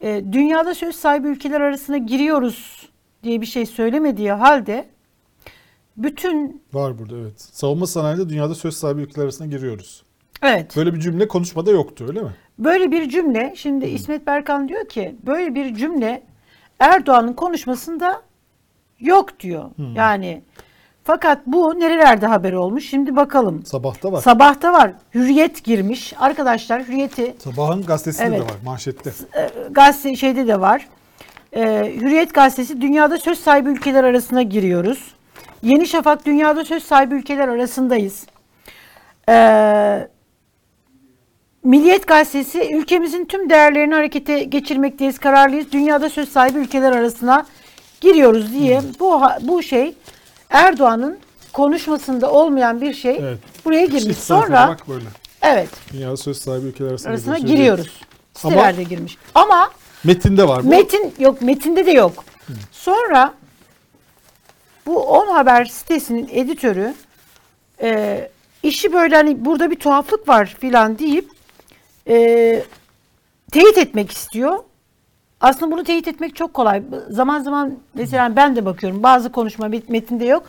dünyada söz sahibi ülkeler arasına giriyoruz diye bir şey söylemediği halde bütün... Var burada, evet. Savunma sanayinde dünyada söz sahibi ülkeler arasına giriyoruz. Evet. Böyle bir cümle konuşmada yoktu, öyle mi? Böyle bir cümle. Şimdi İsmet Berkan diyor ki böyle bir cümle Erdoğan'ın konuşmasında yok diyor. Yani fakat bu nerelerde haber olmuş? Şimdi bakalım. Sabah'ta var. Sabah'ta var. Hürriyet girmiş. Arkadaşlar Hürriyet'i. Sabah'ın gazetesinde de var. Manşette. Gazete şeyde de var. Hürriyet gazetesi dünyada söz sahibi ülkeler arasına giriyoruz. Yeni Şafak dünyada söz sahibi ülkeler arasındayız. Milliyet gazetesi ülkemizin tüm değerlerini harekete geçirmekteyiz, kararlıyız. Dünyada söz sahibi ülkeler arasına giriyoruz diye bu şey Erdoğan'ın konuşmasında olmayan bir şey, evet, buraya girmiş. Sonra evet. Dünyada söz sahibi ülkeler arasına giriyoruz. Sitelerde girmiş. Ama metinde var bu. Metinde de yok. Sonra bu 10 Haber sitesinin editörü işi böyle hani burada bir tuhaflık var filan deyip teyit etmek istiyor. Aslında bunu teyit etmek çok kolay. Zaman zaman mesela ben de bakıyorum, bazı konuşma metninde yok.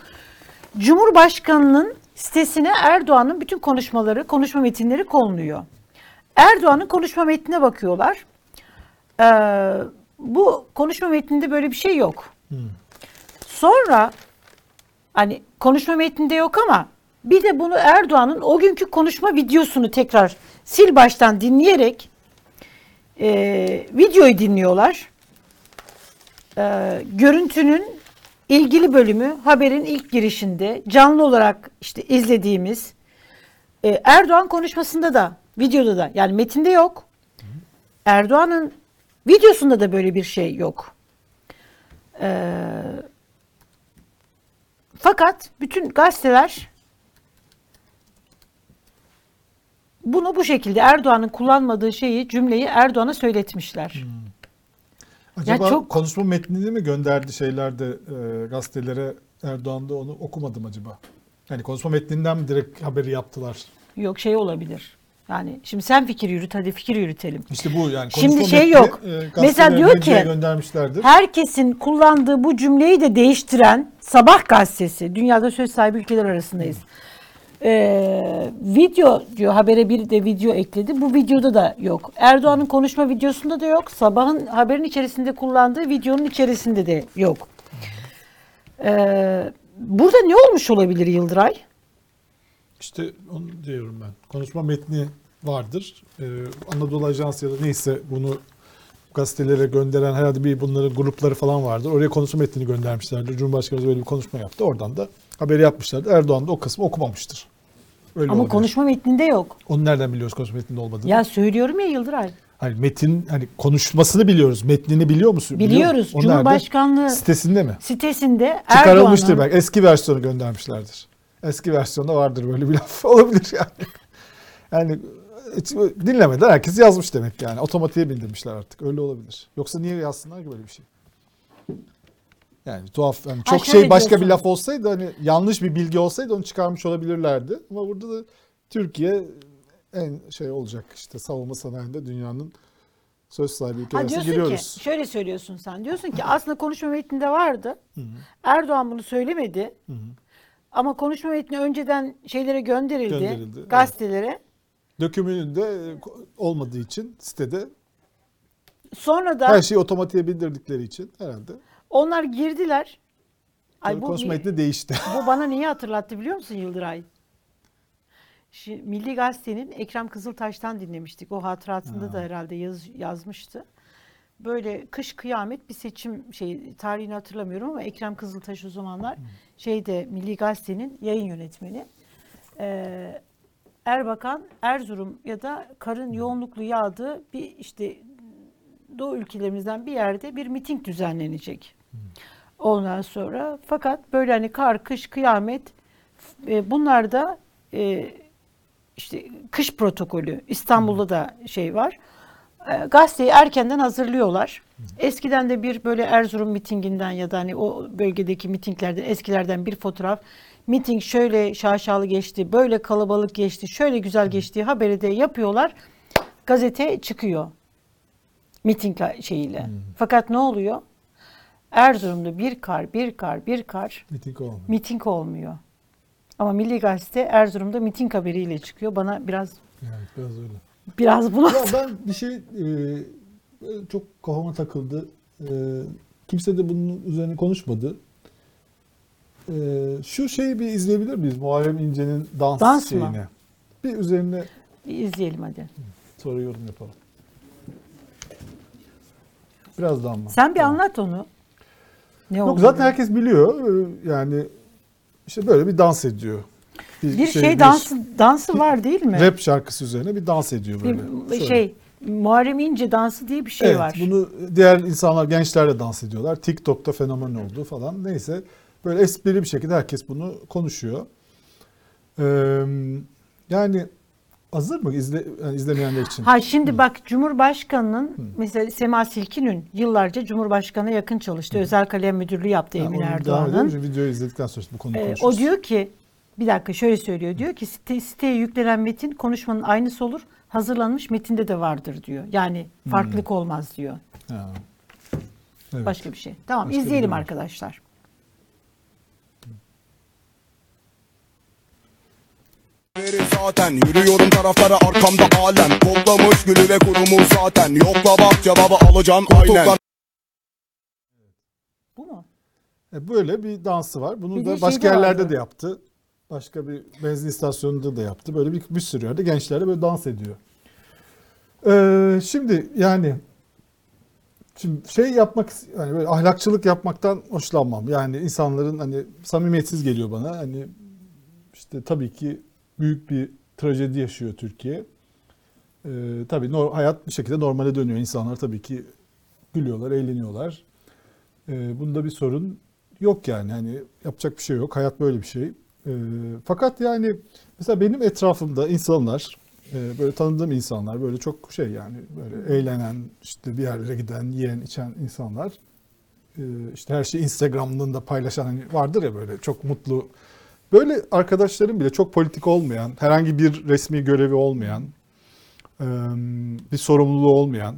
Cumhurbaşkanının sitesine Erdoğan'ın bütün konuşmaları, konuşma metinleri konuluyor. Erdoğan'ın konuşma metnine bakıyorlar. Bu konuşma metninde böyle bir şey yok. Sonra hani konuşma metninde yok ama bir de bunu Erdoğan'ın o günkü konuşma videosunu tekrar sil baştan dinleyerek videoyu dinliyorlar. Görüntünün ilgili bölümü haberin ilk girişinde canlı olarak işte izlediğimiz Erdoğan konuşmasında da videoda da, yani metinde yok. Erdoğan'ın videosunda da böyle bir şey yok. Fakat bütün gazeteler bunu bu şekilde Erdoğan'ın kullanmadığı şeyi, cümleyi Erdoğan'a söyletmişler. Acaba yani çok... konuşma metnini mi gönderdi şeylerde gazetelere, Erdoğan da onu okumadım acaba? Yani konuşma metninden mi direkt haberi yaptılar? Yok, şey olabilir. Yani şimdi sen fikir yürüt, hadi fikir yürütelim. İşte bu yani konuşma şimdi metni, yok. Mesela diyor ki herkesin kullandığı bu cümleyi de değiştiren Sabah gazetesi, dünyada söz sahibi ülkeler arasındayız. Video diyor, habere bir de video ekledi. Bu videoda da yok. Erdoğan'ın konuşma videosunda da yok. Sabah'ın haberin içerisinde kullandığı videonun içerisinde de yok. Burada ne olmuş olabilir Yıldıray? İşte onu diyorum ben. Konuşma metni vardır. Anadolu Ajansı ya da neyse bunu gazetelere gönderen herhalde bir bunların grupları falan vardır. Oraya konuşma metnini göndermişlerdir. Cumhurbaşkanımız böyle bir konuşma yaptı. Oradan da haberi yapmışlardı. Erdoğan da o kısmı okumamıştır. Öyle ama olabilir. Konuşma metninde yok. Onu nereden biliyoruz konuşma metninde olmadığını? Ya söylüyorum ya Yıldıray. Hani metin, hani konuşmasını biliyoruz. Metnini biliyor musun? Biliyoruz. Biliyor. Cumhurbaşkanlığı nerede? Sitesinde mi? Sitesinde çıkarılmıştır Erdoğan'ın. Belki eski versiyonu göndermişlerdir. Eski versiyonda vardır böyle bir laf. Olabilir yani. Yani dinlemeden herkes yazmış demek yani. Otomatiğe bildirmişler artık. Öyle olabilir. Yoksa niye yazsınlar ki böyle bir şey? Yani tuhaf. Yani çok şey başka diyorsun. Bir laf olsaydı, hani yanlış bir bilgi olsaydı onu çıkarmış olabilirlerdi. Ama burada da Türkiye en şey olacak işte, savunma sanayinde dünyanın söz sahibi ülkesine giriyoruz. Ki, şöyle söylüyorsun sen. Diyorsun ki aslında konuşma metninde vardı. Hı-hı. Erdoğan bunu söylemedi. Hı-hı. Ama konuşma metni önceden şeylere gönderildi. Gazetelere. Evet. Dökümünün de olmadığı için sitede. Sonra da her şeyi otomatiğe bildirdikleri için herhalde. Onlar girdiler. Ay, bu konuşma metni değişti. Bu bana neyi hatırlattı biliyor musun Yıldıray? Şimdi, Milli Gazete'nin Ekrem Kızıltaş'tan dinlemiştik. O hatıratında da herhalde yazmıştı. Böyle kış kıyamet bir seçim şey, tarihini hatırlamıyorum ama Ekrem Kızıltaş o zamanlar Milli Gazete'nin yayın yönetmeni. Erbakan Erzurum ya da karın yoğunluklu yağdığı bir işte Doğu ülkelerimizden bir yerde bir miting düzenlenecek. Ondan sonra fakat böyle hani kar, kış, kıyamet bunlar da işte kış protokolü İstanbul'da da şey var. Gazeteyi erkenden hazırlıyorlar. Eskiden de bir böyle Erzurum mitinginden ya da hani o bölgedeki mitinglerden, eskilerden bir fotoğraf. Miting şöyle şaşalı geçti, böyle kalabalık geçti, şöyle güzel geçti haberi de yapıyorlar. Gazete çıkıyor. Miting şeyiyle. Fakat ne oluyor? Erzurum'da bir kar. Miting olmuyor. Ama Milli Gazete Erzurum'da miting haberiyle çıkıyor. Bana biraz... Evet, biraz öyle. Biraz bunu... Ya ben bir şey çok kafama takıldı. Kimse de bunun üzerine konuşmadı. Şu şeyi bir izleyebilir miyiz? Muharrem İnce'nin dans şeyini. Mı? Bir üzerine... Bir izleyelim hadi. Sonra yorum yapalım. Biraz daha mı? Sen bir anlat onu. Ne yok zaten yani? Herkes biliyor. Yani işte böyle bir dans ediyor. Bir dansı var değil mi? Rap şarkısı üzerine bir dans ediyor böyle. Bir şey Muharrem İnce dansı diye bir şey evet, var. Evet bunu diğer insanlar, gençler de dans ediyorlar. TikTok'ta fenomen oldu falan. Neyse böyle esprili bir şekilde herkes bunu konuşuyor. Yani... Hazır mı izlemeyenler için? Ha şimdi bak Cumhurbaşkanı'nın mesela Sema Silkin'ün yıllarca Cumhurbaşkanı'na yakın çalıştı. Özel kalem müdürlüğü yaptı Emin Erdoğan'ın. Videoyu izledikten sonra bu konuyu konuşuruz. O diyor ki bir dakika şöyle söylüyor. Diyor ki siteye yüklenen metin konuşmanın aynısı olur. Hazırlanmış metinde de vardır diyor. Yani farklılık olmaz diyor. Ha. Evet. Başka bir şey. Tamam başka izleyelim arkadaşlar. Zaten yürüyorum taraflara arkamda alem toplamış gülü ve kurumu zaten yokla bak cevabı alacağım aynen. Bu mu? Böyle bir dansı var. Bunu bir da başka yerlerde vardı. De yaptı. Başka bir benzin istasyonunda da yaptı. Böyle bir sürü yerde gençlerle böyle dans ediyor. Şimdi şey yapmak, yani böyle ahlakçılık yapmaktan hoşlanmam. Yani insanların hani samimiyetsiz geliyor bana. Hani işte tabii ki büyük bir trajedi yaşıyor Türkiye. Tabii hayat bir şekilde normale dönüyor. İnsanlar tabii ki gülüyorlar, eğleniyorlar. Bunda bir sorun yok yani. Hani yapacak bir şey yok. Hayat böyle bir şey. Fakat yani mesela benim etrafımda insanlar, böyle tanıdığım insanlar, böyle çok şey yani böyle eğlenen, işte bir yerlere giden, yiyen, içen insanlar. İşte her şeyi Instagram'dan da paylaşan hani vardır ya böyle çok mutlu. Böyle arkadaşlarım bile çok politik olmayan, herhangi bir resmi görevi olmayan, bir sorumluluğu olmayan,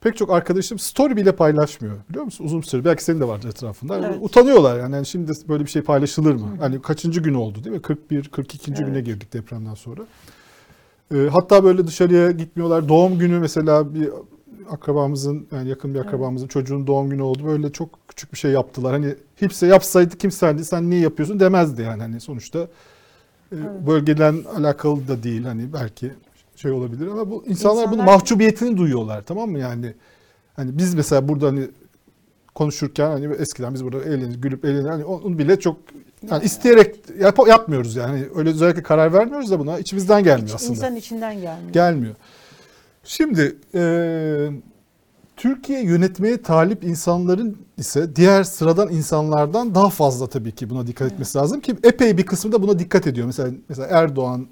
pek çok arkadaşım story bile paylaşmıyor. Biliyor musun? Uzun bir süre. Belki senin de vardır etrafında. Evet. Utanıyorlar yani şimdi böyle bir şey paylaşılır mı? Hani kaçıncı gün oldu değil mi? 41, 42. Evet. Güne girdik depremden sonra. Hatta böyle dışarıya gitmiyorlar. Doğum günü mesela bir akrabamızın, yani yakın bir akrabamızın çocuğunun doğum günü oldu. Böyle çok küçük bir şey yaptılar. Hani hepsi yapsaydı kimse sen niye yapıyorsun demezdi yani hani sonuçta bölgeden alakalı da değil hani belki şey olabilir ama bu insanlar bunun mahcubiyetini duyuyorlar tamam mı yani hani biz mesela burada hani konuşurken hani eskiden biz burada gülüp eğlenir, hani onu bile çok yani isteyerek yapmıyoruz yani. Öyle özellikle karar vermiyoruz da buna, içimizden gelmiyor aslında. İnsanın içinden gelmiyor. Şimdi Türkiye yönetmeye talip insanların ise diğer sıradan insanlardan daha fazla tabii ki buna dikkat etmesi lazım ki epey bir kısmı da buna dikkat ediyor. Mesela Erdoğan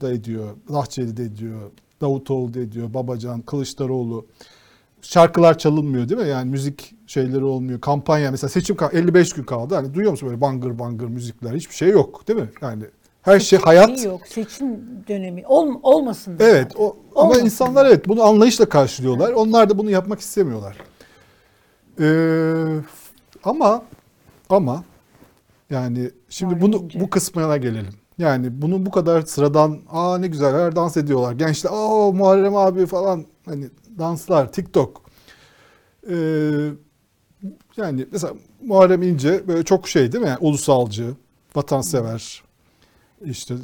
da ediyor, Bahçeli de ediyor, Davutoğlu da ediyor, Babacan, Kılıçdaroğlu. Şarkılar çalınmıyor değil mi? Yani müzik şeyleri olmuyor. Kampanya mesela, seçim 55 gün kaldı. Hani duyuyor musun böyle bangır bangır müzikler? Hiçbir şey yok değil mi? Yani her seçim şey hayat. Yok. Seçim dönemi olmasın. Evet. Yani. Ama insanlar evet bunu anlayışla karşılıyorlar. Evet. Onlar da bunu yapmak istemiyorlar. Ama yani şimdi Muharrem bunu ince. Bu kısmına gelelim. Yani bunu bu kadar sıradan ne güzel dans ediyorlar. Gençler Muharrem abi falan hani danslar, TikTok. Yani mesela Muharrem İnce böyle çok şey değil mi? Yani ulusalcı, vatansever. İşte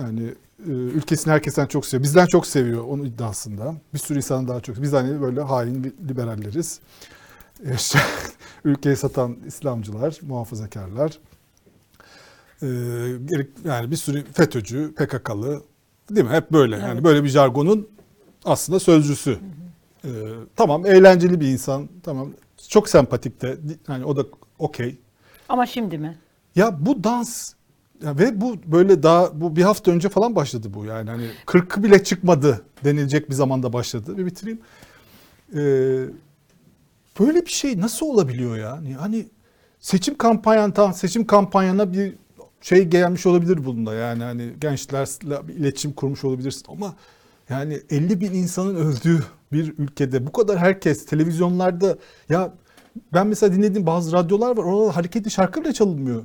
yani ülkesini herkesten çok seviyor. Bizden çok seviyor onun iddiasında. Bir sürü insan daha çok. Biz hani böyle hain liberalleriz. İşte ülkeyi satan İslamcılar, muhafazakarlar. Yani bir sürü FETÖ'cü, PKK'lı değil mi? Hep böyle. Yani böyle bir jargonun aslında sözcüsü. Tamam, eğlenceli bir insan. Tamam. Çok sempatik de. Yani o da okey. Ama şimdi mi? Ya bu dans ya ve bu böyle daha bu bir hafta önce falan başladı bu. Yani hani 40 bile çıkmadı denilecek bir zamanda başladı. Bir bitireyim. Böyle bir şey nasıl olabiliyor ya? Hani seçim kampanyana bir şey gelmiş olabilir bunda. Yani hani gençlerle bir iletişim kurmuş olabilirsin ama yani 50 bin insanın öldüğü bir ülkede bu kadar herkes televizyonlarda, ya ben mesela dinlediğim bazı radyolar var, orada hareketli şarkı bile çalınmıyor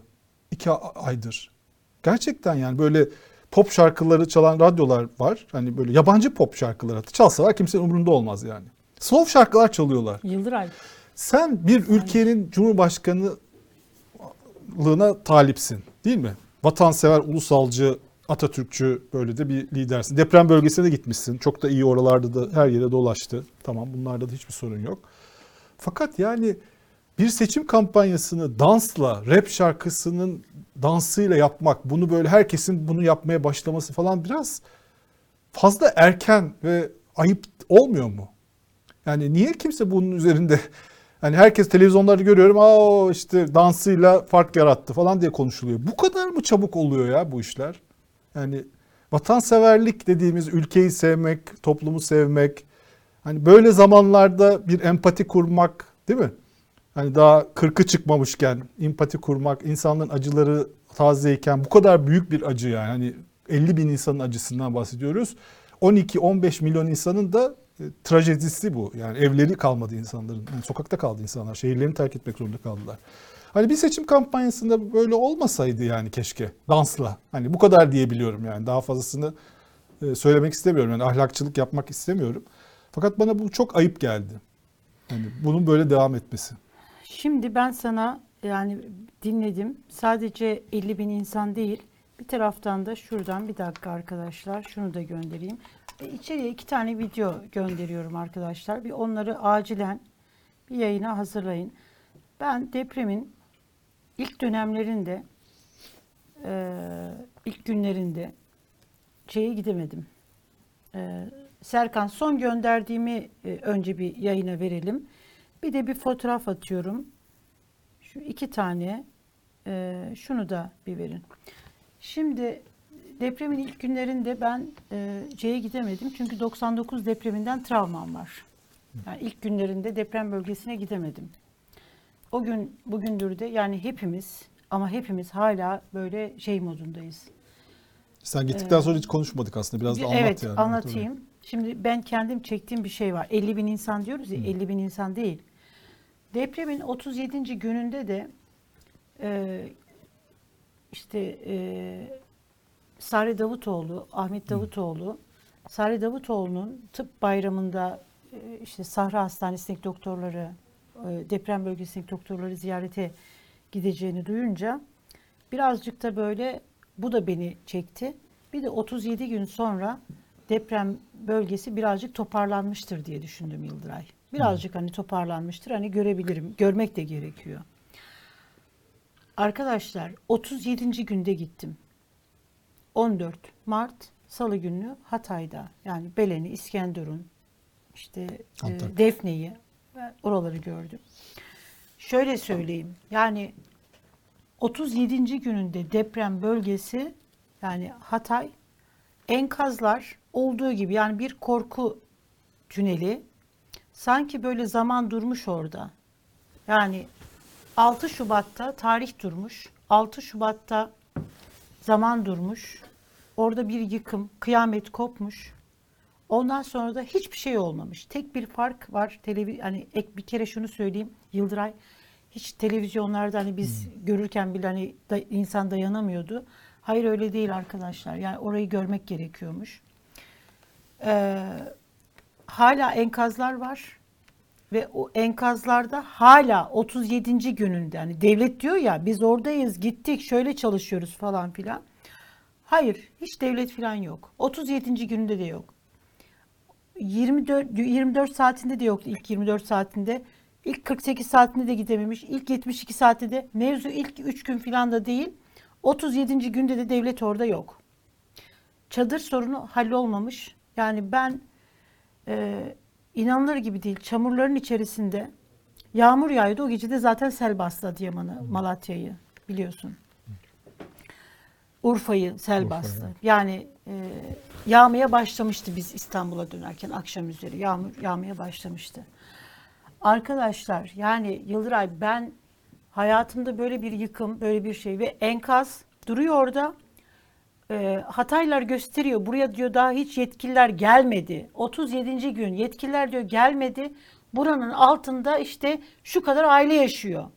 2 aydır. Gerçekten yani böyle pop şarkıları çalan radyolar var. Hani böyle yabancı pop şarkıları çalsalar kimsenin umurunda olmaz yani. Slow şarkılar çalıyorlar. Yıldıray. Sen bir ülkenin cumhurbaşkanlığına talipsin değil mi? Vatansever, ulusalcı, Atatürkçü böyle de bir lidersin. Deprem bölgesine de gitmişsin. Çok da iyi, oralarda da her yere dolaştı. Tamam, bunlarda da hiçbir sorun yok. Fakat yani bir seçim kampanyasını dansla, rap şarkısının dansıyla yapmak, bunu böyle herkesin bunu yapmaya başlaması falan biraz fazla erken ve ayıp olmuyor mu? Yani niye kimse bunun üzerinde, yani herkes televizyonlarda görüyorum işte dansıyla fark yarattı falan diye konuşuluyor. Bu kadar mı çabuk oluyor ya bu işler? Yani vatanseverlik dediğimiz ülkeyi sevmek, toplumu sevmek, hani böyle zamanlarda bir empati kurmak değil mi? Hani daha 40'ı çıkmamışken empati kurmak, insanların acıları tazeyken, bu kadar büyük bir acı yani. Hani 50 bin insanın acısından bahsediyoruz. 12-15 milyon insanın da trajedisi bu. Yani evleri kalmadı insanların, yani sokakta kaldı insanlar, şehirlerini terk etmek zorunda kaldılar. Hani bir seçim kampanyasında böyle olmasaydı yani keşke dansla. Hani bu kadar diyebiliyorum yani, daha fazlasını söylemek istemiyorum. Yani ahlakçılık yapmak istemiyorum. Fakat bana bu çok ayıp geldi. Yani bunun böyle devam etmesi. Şimdi ben sana yani dinledim. Sadece 50 bin insan değil. Bir taraftan da şuradan bir dakika arkadaşlar şunu da göndereyim. İçeriye 2 tane video gönderiyorum arkadaşlar. Bir onları acilen bir yayına hazırlayın. Ben depremin ilk dönemlerinde, ilk günlerinde şeye gidemedim. Serkan, son gönderdiğimi önce bir yayına verelim. Bir de bir fotoğraf atıyorum. Şu 2 tane, şunu da bir verin. Şimdi depremin ilk günlerinde ben şeye gidemedim. Çünkü 99 depreminden travmam var. Yani ilk günlerinde deprem bölgesine gidemedim. O gün bugündür de yani hepimiz hala böyle modundayız. Sen gittikten sonra hiç konuşmadık aslında, biraz da anlat evet, yani. Evet, anlatayım. Tabii. Şimdi ben kendim çektiğim bir şey var. 50 bin insan diyoruz ya, 50 bin insan değil. Depremin 37. gününde de Sarı Davutoğlu, Ahmet Davutoğlu, Sarı Davutoğlu'nun tıp bayramında Sahra Hastanesi'ndeki doktorları, deprem bölgesindeki doktorları ziyarete gideceğini duyunca birazcık da böyle bu da beni çekti. Bir de 37 gün sonra deprem bölgesi birazcık toparlanmıştır diye düşündüm Yıldıray. Birazcık hani toparlanmıştır. Hani görebilirim. Görmek de gerekiyor. Arkadaşlar 37. günde gittim. 14 Mart Salı günü Hatay'da. Yani Belen'i, İskenderun, işte Defne'yi, oraları gördüm. Şöyle söyleyeyim. Yani 37. gününde deprem bölgesi, yani Hatay, enkazlar olduğu gibi, yani bir korku tüneli, sanki böyle zaman durmuş orada. Yani 6 Şubat'ta tarih durmuş, 6 Şubat'ta zaman durmuş, orada bir yıkım, kıyamet kopmuş. Ondan sonra da hiçbir şey olmamış. Tek bir fark var. Hani bir kere şunu söyleyeyim Yıldıray, hiç televizyonlarda hani biz görürken bile hani insan dayanamıyordu. Hayır, öyle değil arkadaşlar. Yani orayı görmek gerekiyormuş. Hala enkazlar var ve o enkazlarda hala 37. gününde, hani devlet diyor ya biz oradayız, gittik, şöyle çalışıyoruz falan filan. Hayır, hiç devlet filan yok. 37. gününde de yok. 24 saatinde de yoktu, ilk 24 saatinde. İlk 48 saatinde de gidememiş. İlk 72 saatinde de, mevzu ilk 3 gün filan da değil. 37. günde de devlet orada yok. Çadır sorunu hallolmamış. Yani ben inanılır gibi değil. Çamurların içerisinde yağmur yağıyordu. O gece de zaten sel bastı Adıyaman'ı, Malatya'yı biliyorsun. Urfa'yı sel bastı. Yani yağmaya başlamıştı biz İstanbul'a dönerken akşam üzeri. Yağmur yağmaya başlamıştı. Arkadaşlar yani Yıldıray, ben hayatımda böyle bir yıkım, böyle bir şey ve enkaz duruyor orada. Hataylar gösteriyor. Buraya diyor daha hiç yetkililer gelmedi. 37. gün yetkililer diyor gelmedi. Buranın altında işte şu kadar aile yaşıyor.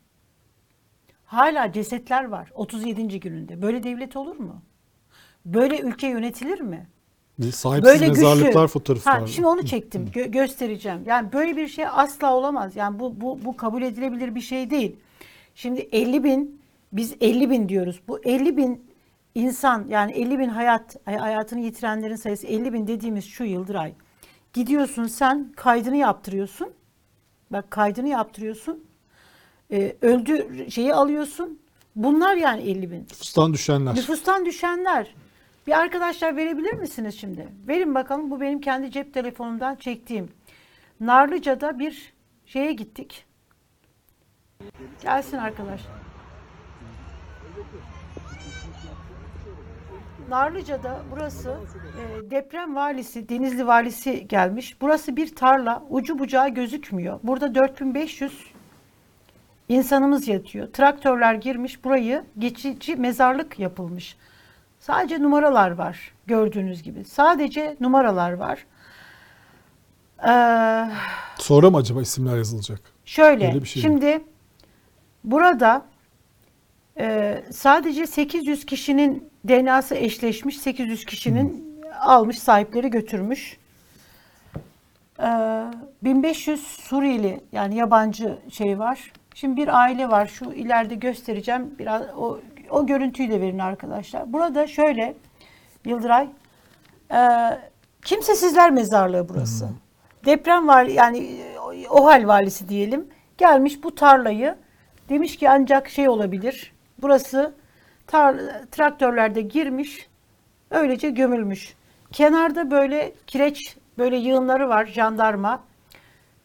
Hala cesetler var 37. gününde. Böyle devlet olur mu? Böyle ülke yönetilir mi? Sahipsiz böyle mezarlıklar fotoğrafları. Şimdi onu çektim. Göstereceğim. Yani böyle bir şey asla olamaz. Yani bu kabul edilebilir bir şey değil. Şimdi 50.000, biz 50.000 diyoruz. Bu 50.000 insan, yani 50.000 hayatını yitirenlerin sayısı 50.000 dediğimiz şu Yıldıray. Gidiyorsun sen, kaydını yaptırıyorsun. Bak, kaydını yaptırıyorsun. Öldü şeyi alıyorsun. Bunlar yani 50.000. Nüfustan düşenler. Nüfustan düşenler. Bir arkadaşlar verebilir misiniz şimdi? Verin bakalım, bu benim kendi cep telefonumdan çektiğim. Narlıca'da bir şeye gittik. Gelsin arkadaş. Narlıca'da burası deprem valisi, Denizli valisi gelmiş. Burası bir tarla, ucu bucağı gözükmüyor. Burada 4500 insanımız yatıyor. Traktörler girmiş, burayı geçici mezarlık yapılmış. Sadece numaralar var gördüğünüz gibi. Sadece numaralar var. Sonra mı acaba isimler yazılacak? Şöyle şey şimdi mi? Burada sadece 800 kişinin DNA'sı eşleşmiş. 800 kişinin almış, sahipleri götürmüş. 1500 Suriyeli, yani yabancı şey var. Şimdi bir aile var. Şu ileride göstereceğim. Biraz o görüntüyü de verin arkadaşlar. Burada şöyle Yıldıray, kimsesizler mezarlığı burası. Deprem var, yani OHAL valisi diyelim. Gelmiş bu tarlayı. Demiş ki ancak şey olabilir. Burası traktörlerde girmiş. Öylece gömülmüş. Kenarda böyle kireç, böyle yığınları var, jandarma.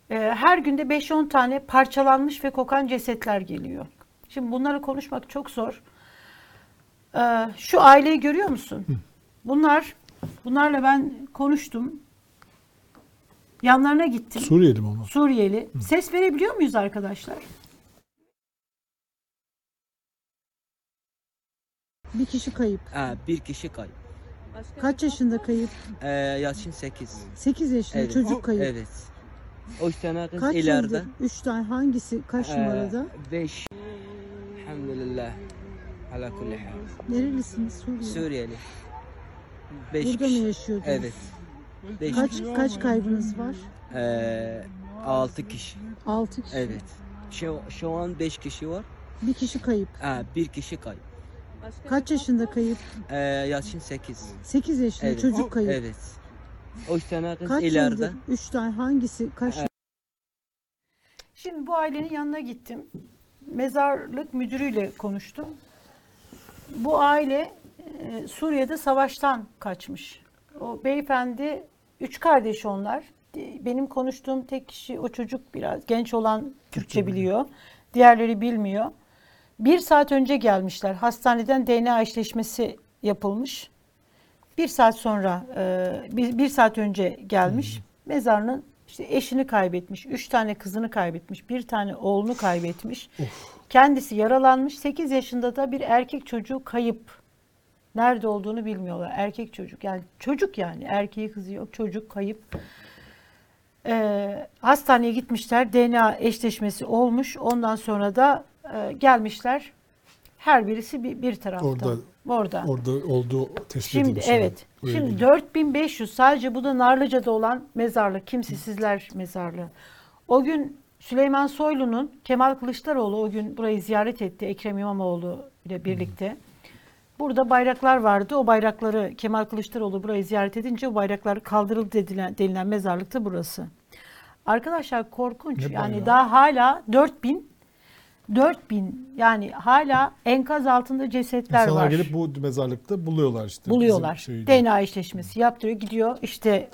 Her günde 5-10 tane parçalanmış ve kokan cesetler geliyor. Şimdi bunları konuşmak çok zor. Şu aileyi görüyor musun? Bunlarla ben konuştum. Yanlarına gittim. Suriyeli mi onlar? Suriyeli. Ses verebiliyor muyuz arkadaşlar? Bir kişi kayıp. Bir kişi kayıp. Kaç yaşında kayıp? Yaşım 8. 8 yaşında evet. Çocuk kayıp. Evet. O tane kız kaç ileride. Yıldır? 3 tane, hangisi? Kaç numarada? 5. Elhamdülillah. Ala kulli hal. Nerelisiniz? Suriyeli. Suriyeli. 5 burada kişi. Mı yaşıyordunuz? Evet. Kaç kaybınız var? 6 kişi. 6 kişi? Evet. Şu an 5 kişi var. Bir kişi kayıp. Bir kişi kayıp. Kaç yaşında kayıp? Yaşım 8. 8 yaşında evet. Çocuk kayıp. Evet. O tane kız ileride. 3 tane, hangisi? Kaç Şimdi bu ailenin yanına gittim. Mezarlık müdürüyle konuştum. Bu aile Suriye'de savaştan kaçmış. O beyefendi, 3 kardeş onlar. Benim konuştuğum tek kişi o çocuk, biraz genç olan Türkçe biliyor. Diğerleri bilmiyor. 1 saat önce gelmişler. Hastaneden DNA eşleşmesi yapılmış. 1 saat önce gelmiş. Mezarının işte eşini kaybetmiş, 3 tane kızını kaybetmiş, 1 tane oğlunu kaybetmiş. Kendisi yaralanmış. 8 yaşında da bir erkek çocuğu kayıp. Nerede olduğunu bilmiyorlar. Erkek çocuk, yani çocuk, yani erkeği kızı yok, çocuk kayıp. Hastaneye gitmişler, DNA eşleşmesi olmuş. Ondan sonra da gelmişler. Her birisi bir tarafta. Orada olduğu tespit edilmiş. Evet. Şimdi 4500, sadece bu da Narlıca'da olan mezarlık, kimsesizler mezarlığı. O gün Süleyman Soylu'nun, Kemal Kılıçdaroğlu o gün burayı ziyaret etti, Ekrem İmamoğlu ile birlikte. Burada bayraklar vardı. O bayrakları, Kemal Kılıçdaroğlu burayı ziyaret edince o bayraklar kaldırıldı denilen mezarlıkta burası. Arkadaşlar korkunç. Ne yani bayağı? Daha hala 4000, yani hala enkaz altında cesetler İnsanlar var. İnsanlar gelip bu mezarlıkta buluyorlar işte. Buluyorlar. DNA eşleşmesi yaptırıyor, gidiyor. İşte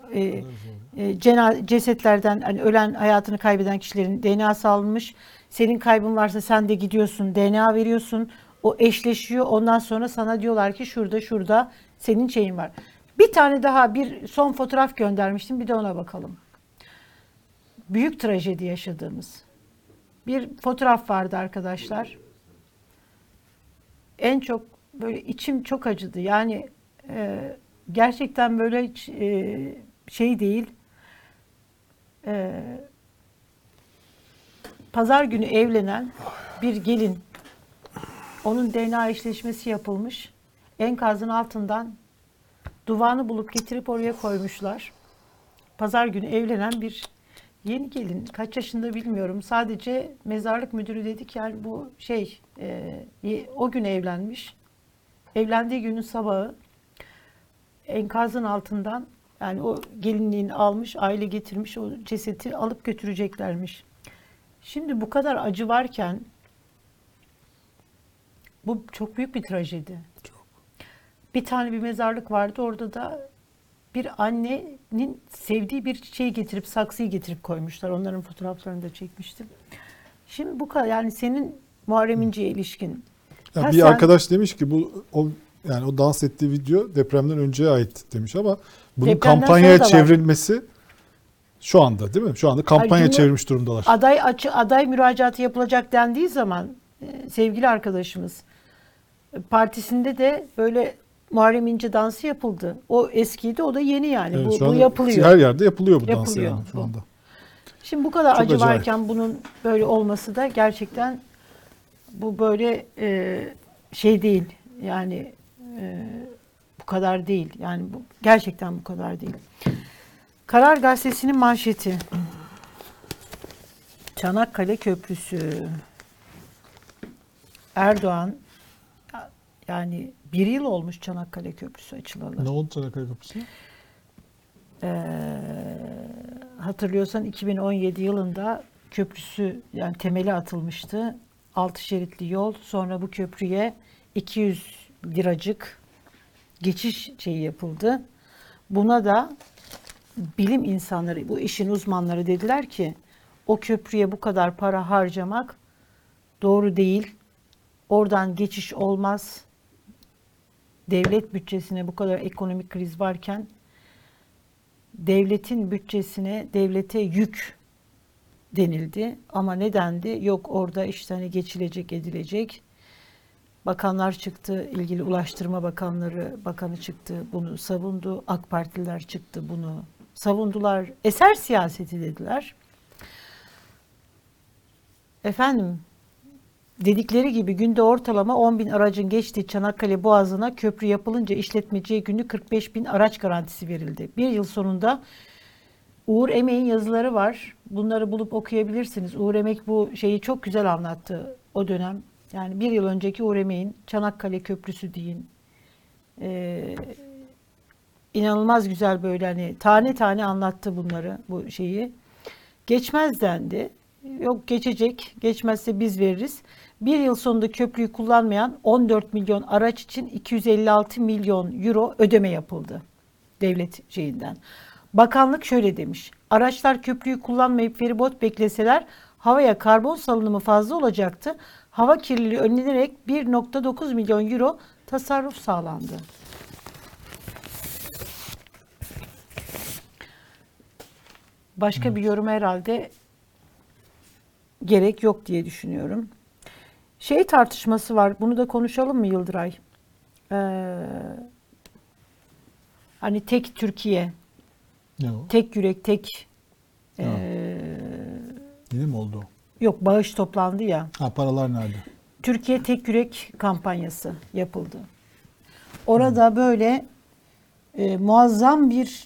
cesetlerden, hani ölen, hayatını kaybeden kişilerin DNA'sı alınmış. Senin kaybın varsa sen de gidiyorsun, DNA veriyorsun. O eşleşiyor. Ondan sonra sana diyorlar ki şurada senin şeyin var. Bir tane daha, bir son fotoğraf göndermiştim. Bir de ona bakalım. Büyük trajedi yaşadığımız. Bir fotoğraf vardı arkadaşlar. En çok böyle içim çok acıdı. Yani gerçekten böyle şey değil. Pazar günü evlenen bir gelin. Onun DNA eşleşmesi yapılmış. Enkazın altından duvağını bulup getirip oraya koymuşlar. Pazar günü evlenen bir yeni gelin. Kaç yaşında bilmiyorum. Sadece mezarlık müdürü dedi ki, yani bu şey, o gün evlenmiş. Evlendiği günün sabahı enkazın altından, yani o gelinliğini almış, aile getirmiş, o cesedi alıp götüreceklermiş. Şimdi bu kadar acı varken bu çok büyük bir trajedi. Çok. Bir mezarlık vardı. Orada da bir annenin sevdiği bir çiçeği getirip, saksıyı getirip koymuşlar. Onların fotoğraflarını da çekmiştim. Şimdi bu kadar, yani senin Muharrem İnce'ye ilişkin. Yani bir arkadaş demiş ki o dans ettiği video depremden önceye ait demiş, ama bunun kampanyaya çevrilmesi şu anda, değil mi? Şu anda kampanya çevirmiş durumdalar. Aday müracaatı yapılacak dendiği zaman sevgili arkadaşımız partisinde de böyle Muharrem İnce dansı yapıldı. O eskiydi, o da yeni yani. Evet, bu yapılıyor. Her yerde yapılıyor bu dans yani şu anda. Şimdi bu kadar acı varken bunun böyle olması da gerçekten, bu böyle şey değil. Yani bu kadar değil. Yani gerçekten bu kadar değil. Karar Gazetesi'nin manşeti. Çanakkale Köprüsü. Erdoğan, yani 1 yıl olmuş Çanakkale Köprüsü açılalı. Ne oldu Çanakkale Köprüsü? Hatırlıyorsan 2017 yılında köprüsü, yani temeli atılmıştı. 6 şeritli yol. Sonra bu köprüye 200 liracık geçiş şeyi yapıldı. Buna da bilim insanları, bu işin uzmanları dediler ki o köprüye bu kadar para harcamak doğru değil. Oradan geçiş olmaz. Devlet bütçesine bu kadar ekonomik kriz varken devletin bütçesine, devlete yük denildi. Ama nedendi? Yok, orada işte hani geçilecek, edilecek. Bakanlar çıktı, ilgili Ulaştırma Bakanı çıktı, bunu savundu. AK Partililer çıktı, bunu savundular. Eser siyaseti dediler. Efendim, dedikleri gibi günde ortalama 10.000 aracın geçtiği Çanakkale Boğazı'na köprü yapılınca işletmeciye günlük 45.000 araç garantisi verildi. 1 yıl sonunda Uğur Emek'in yazıları var. Bunları bulup okuyabilirsiniz. Uğur Emek bu şeyi çok güzel anlattı o dönem. Yani 1 yıl önceki Uğur Emek'in Çanakkale Köprüsü deyin. İnanılmaz güzel böyle hani tane tane anlattı bunları, bu şeyi. Geçmez dendi. Yok geçecek, geçmezse biz veririz. Bir yıl sonunda köprüyü kullanmayan 14 milyon araç için 256 milyon euro ödeme yapıldı devlet şeyinden. Bakanlık şöyle demiş, araçlar köprüyü kullanmayıp feribot bekleseler havaya karbon salınımı fazla olacaktı. Hava kirliliği önlenerek 1.9 milyon euro tasarruf sağlandı. Başka bir yorum herhalde gerek yok diye düşünüyorum. Şey tartışması var, bunu da konuşalım mı Yıldıray? Hani tek Türkiye, tek yürek, tek... Yine mi oldu? Yok, bağış toplandı ya. Ha, paralar nerede? Türkiye Tek Yürek kampanyası yapıldı. Orada böyle muazzam bir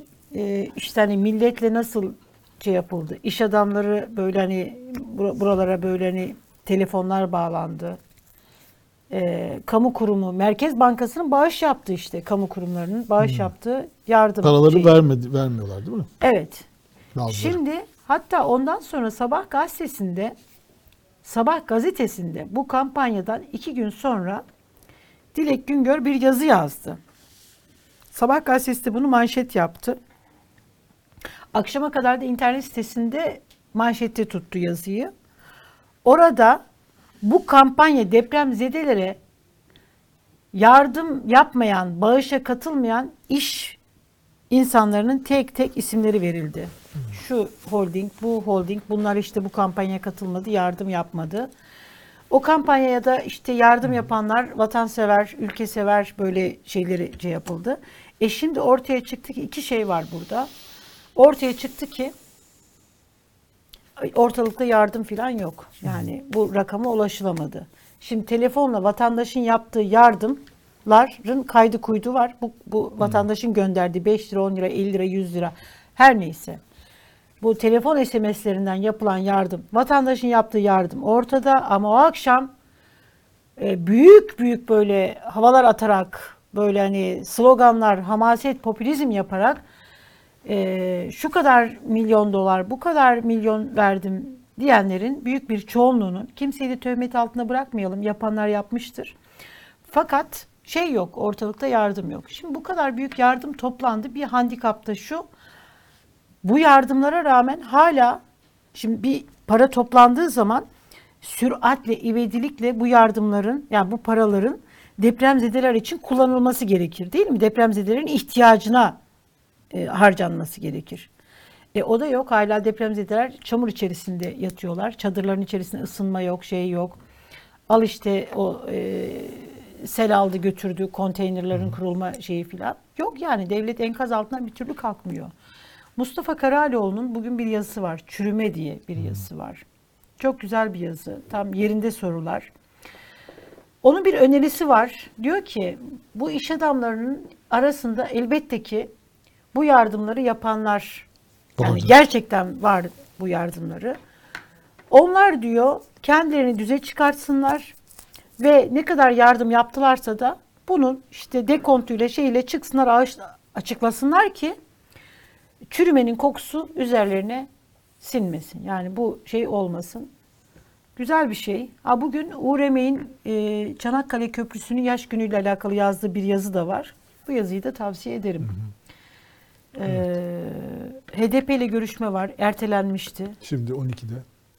işte hani milletle nasıl şey yapıldı. İş adamları böyle hani buralara böyle hani telefonlar bağlandı. Kamu kurumu, Merkez Bankası'nın bağış yaptığı işte kamu kurumlarının bağış yaptığı yardım. Paraları vermiyorlar değil mi? Evet. Lazım. Şimdi hatta ondan sonra Sabah gazetesinde bu kampanyadan 2 gün sonra Dilek Güngör bir yazı yazdı. Sabah gazetesi de bunu manşet yaptı. Akşama kadar da internet sitesinde manşette tuttu yazıyı. Orada bu kampanya depremzedelere yardım yapmayan, bağışa katılmayan iş insanlarının tek tek isimleri verildi. Şu holding, bu holding, bunlar işte bu kampanyaya katılmadı, yardım yapmadı. O kampanyaya da işte yardım yapanlar vatansever, ülkesever böyle şeyleri yapıldı. Şimdi ortaya çıktı ki 2 şey var burada. Ortaya çıktı ki ortalıkta yardım falan yok. Yani bu rakama ulaşılamadı. Şimdi telefonla vatandaşın yaptığı yardımların kaydı kuydu var. Bu vatandaşın gönderdiği 5 lira, 10 lira, 50 lira, 100 lira her neyse. Bu telefon SMS'lerinden yapılan yardım, vatandaşın yaptığı yardım ortada ama o akşam büyük büyük böyle havalar atarak, böyle hani sloganlar, hamaset, popülizm yaparak şu kadar milyon dolar, bu kadar milyon verdim diyenlerin büyük bir çoğunluğunun, kimseyi de töhmet altında bırakmayalım, yapanlar yapmıştır. Fakat yok, ortalıkta yardım yok. Şimdi bu kadar büyük yardım toplandı, bir handikapta şu, bu yardımlara rağmen hala şimdi bir para toplandığı zaman süratle, ivedilikle bu yardımların, yani bu paraların depremzedeler için kullanılması gerekir değil mi? Depremzedelerin ihtiyacına harcanması gerekir. O da yok. Hala depremzedeler çamur içerisinde yatıyorlar. Çadırların içerisinde ısınma yok, yok. Al işte o sel aldı götürdü, konteynerlerin kurulma şeyi filan. Yok yani devlet enkaz altından bir türlü kalkmıyor. Mustafa Karalioğlu'nun bugün bir yazısı var. Çürüme diye bir yazısı var. Çok güzel bir yazı. Tam yerinde sorular. Onun bir önerisi var. Diyor ki bu iş adamlarının arasında elbette ki bu yardımları yapanlar, yani gerçekten var bu yardımları. Onlar diyor kendilerini düze çıkartsınlar ve ne kadar yardım yaptılarsa da bunun işte dekontuyla çıksınlar, açıklasınlar ki çürümenin kokusu üzerlerine sinmesin. Yani bu olmasın. Güzel bir şey. Bugün Uğur Emek'in Çanakkale Köprüsü'nün yaş günüyle alakalı yazdığı bir yazı da var. Bu yazıyı da tavsiye ederim. HDP ile görüşme var. Ertelenmişti. Şimdi 12'de.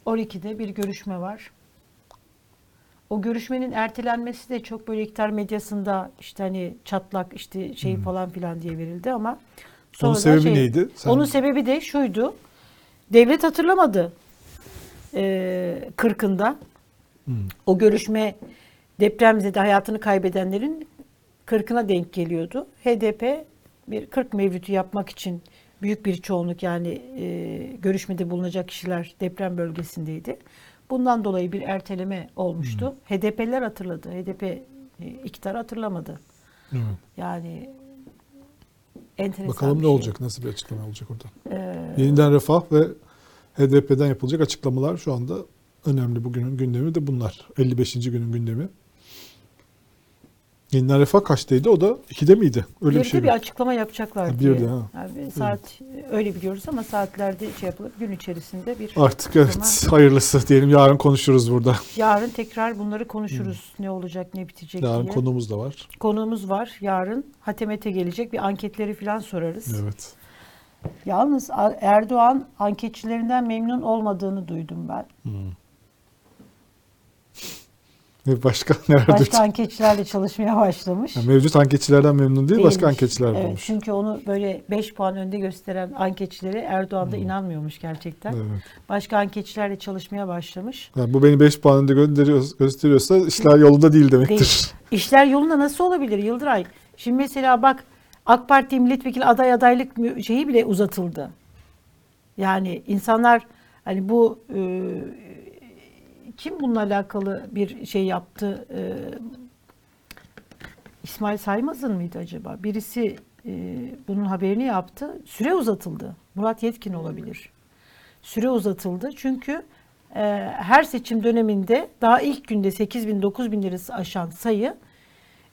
12'de bir görüşme var. O görüşmenin ertelenmesi de çok böyle iktidar medyasında işte hani çatlak işte falan filan diye verildi ama sonra onun sebebi neydi? Onun sebebi de şuydu. Devlet hatırlamadı. 40'ında. O görüşme depremzede hayatını kaybedenlerin 40'ına denk geliyordu. HDP bir 40 mevlütü yapmak için büyük bir çoğunluk yani görüşmede bulunacak kişiler deprem bölgesindeydi. Bundan dolayı bir erteleme olmuştu. HDP'liler hatırladı. HDP iktidar hatırlamadı. Yani enteresan. Bakalım ne olacak, nasıl bir açıklama olacak orada. Yeniden Refah ve HDP'den yapılacak açıklamalar şu anda önemli. Bugünün gündemi de bunlar. 55. günün gündemi. Yeniden Refah kaçtaydı? O da 2'de miydi? Öyle bir şey. Bir açıklama yapacaklar diye. Yani saat öyle biliyoruz ama saatlerde yapılıp gün içerisinde bir artık açıklama. Evet, hayırlısı diyelim. Yarın konuşuruz burada. Yarın tekrar bunları konuşuruz. Ne olacak, ne bitecek yarın diye. Yarın konuğumuz da var. Konuğumuz var. Yarın Hatemet'e gelecek. Bir anketleri falan sorarız. Evet. Yalnız Erdoğan anketçilerinden memnun olmadığını duydum ben. Başka anketçilerle çalışmaya başlamış. Yani mevcut anketçilerden memnun değil, başka anketçiler bulmuş. Evet, çünkü onu böyle 5 puan önde gösteren anketçilere Erdoğan da inanmıyormuş gerçekten. Evet. Başka anketçilerle çalışmaya başlamış. Yani bu beni 5 puan önde gösteriyorsa işler yolunda değil demektir. Değil. İşler yolunda nasıl olabilir Yıldıray? Şimdi mesela bak, AK Parti milletvekili adaylık şeyi bile uzatıldı. Yani insanlar hani bu kim bununla alakalı bir şey yaptı? İsmail Saymaz'ın mıydı acaba? Birisi bunun haberini yaptı. Süre uzatıldı. Murat Yetkin olabilir. Süre uzatıldı çünkü her seçim döneminde daha ilk günde 8.000-9.000 lirası aşan sayı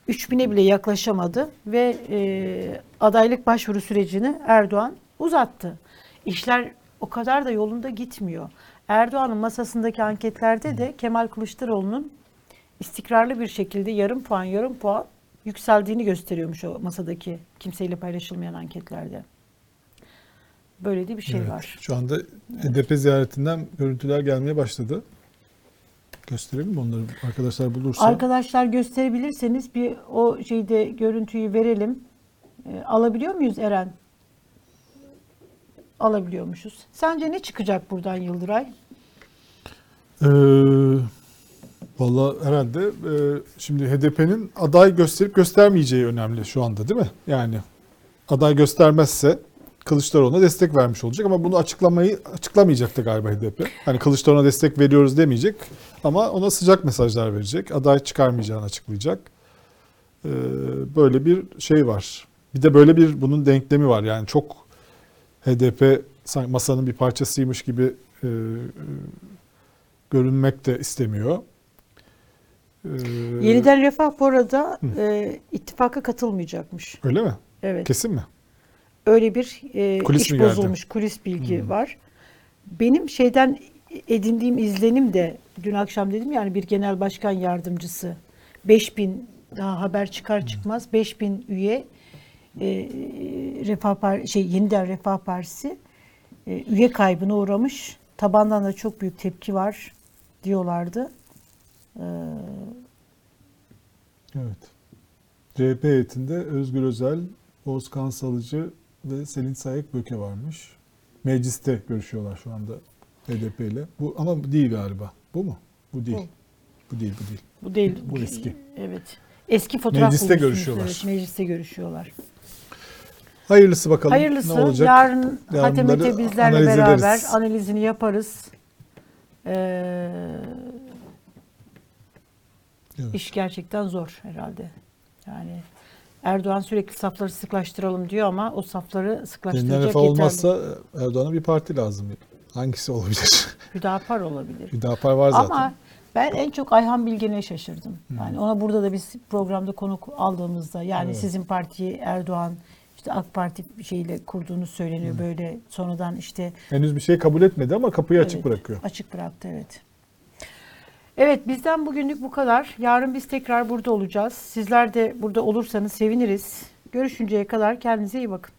3.000'e bile yaklaşamadı ve adaylık başvuru sürecini Erdoğan uzattı. İşler o kadar da yolunda gitmiyor. Erdoğan'ın masasındaki anketlerde de Kemal Kılıçdaroğlu'nun istikrarlı bir şekilde yarım puan yarım puan yükseldiğini gösteriyormuş o masadaki kimseyle paylaşılmayan anketlerde. Böyle de bir şey var. Şu anda HDP ziyaretinden görüntüler gelmeye başladı. Gösterelim mi onları arkadaşlar bulursa? Arkadaşlar gösterebilirseniz bir o şeyde görüntüyü verelim. Alabiliyor muyuz Eren? Alabiliyormuşuz. Sence ne çıkacak buradan Yıldıray? Valla herhalde şimdi HDP'nin aday gösterip göstermeyeceği önemli şu anda, değil mi? Yani aday göstermezse Kılıçdaroğlu'na destek vermiş olacak ama bunu açıklamayacaktı galiba HDP. Hani Kılıçdaroğlu'na destek veriyoruz demeyecek ama ona sıcak mesajlar verecek. Aday çıkarmayacağını açıklayacak. Böyle bir şey var. Bir de böyle bir bunun denklemi var. Yani çok HDP sanki masanın bir parçasıymış gibi görünmek de istemiyor. Yeniden Refah bu arada ittifaka katılmayacakmış. Öyle mi? Evet. Kesin mi? Öyle bir iş bozulmuş, kulis bilgi var. Benim şeyden edindiğim izlenim de dün akşam dedim yani bir genel başkan yardımcısı 5.000 daha haber çıkar çıkmaz 5.000 üye Yeniden Refah Partisi üye kaybına uğramış. Tabandan da çok büyük tepki var diyorlardı. Evet. CHP heyetinde Özgür Özel, Oğuzkan Salıcı ve Selin Sayıkböke varmış. Mecliste görüşüyorlar şu anda HDP ile. Bu ama bu değil galiba. Bu mu? Bu değil. Bu değil. Bu eski. Evet. Eski fotoğraf mecliste görüşüyorlar. Evet, mecliste görüşüyorlar. Hayırlısı bakalım. Hayırlısı. Ne olacak? Yarın Hatemet'e bizlerle beraber analizini yaparız. Evet. İş gerçekten zor herhalde. Yani Erdoğan sürekli safları sıklaştıralım diyor ama o safları sıklaştıracak yeterli. Yeniden Refah olmazsa Erdoğan'a bir parti lazım. Hangisi olabilir? Hüdapar olabilir. Hüdapar var zaten. Ama ben en çok Ayhan Bilgen'e şaşırdım. Yani ona burada da biz programda konuk aldığımızda yani sizin partiyi Erdoğan işte AK Parti şeyiyle kurduğunu söyleniyor böyle sonradan işte. Henüz bir şey kabul etmedi ama kapıyı açık bırakıyor. Açık bıraktı evet. Evet bizden bugünlük bu kadar. Yarın biz tekrar burada olacağız. Sizler de burada olursanız seviniriz. Görüşünceye kadar kendinize iyi bakın.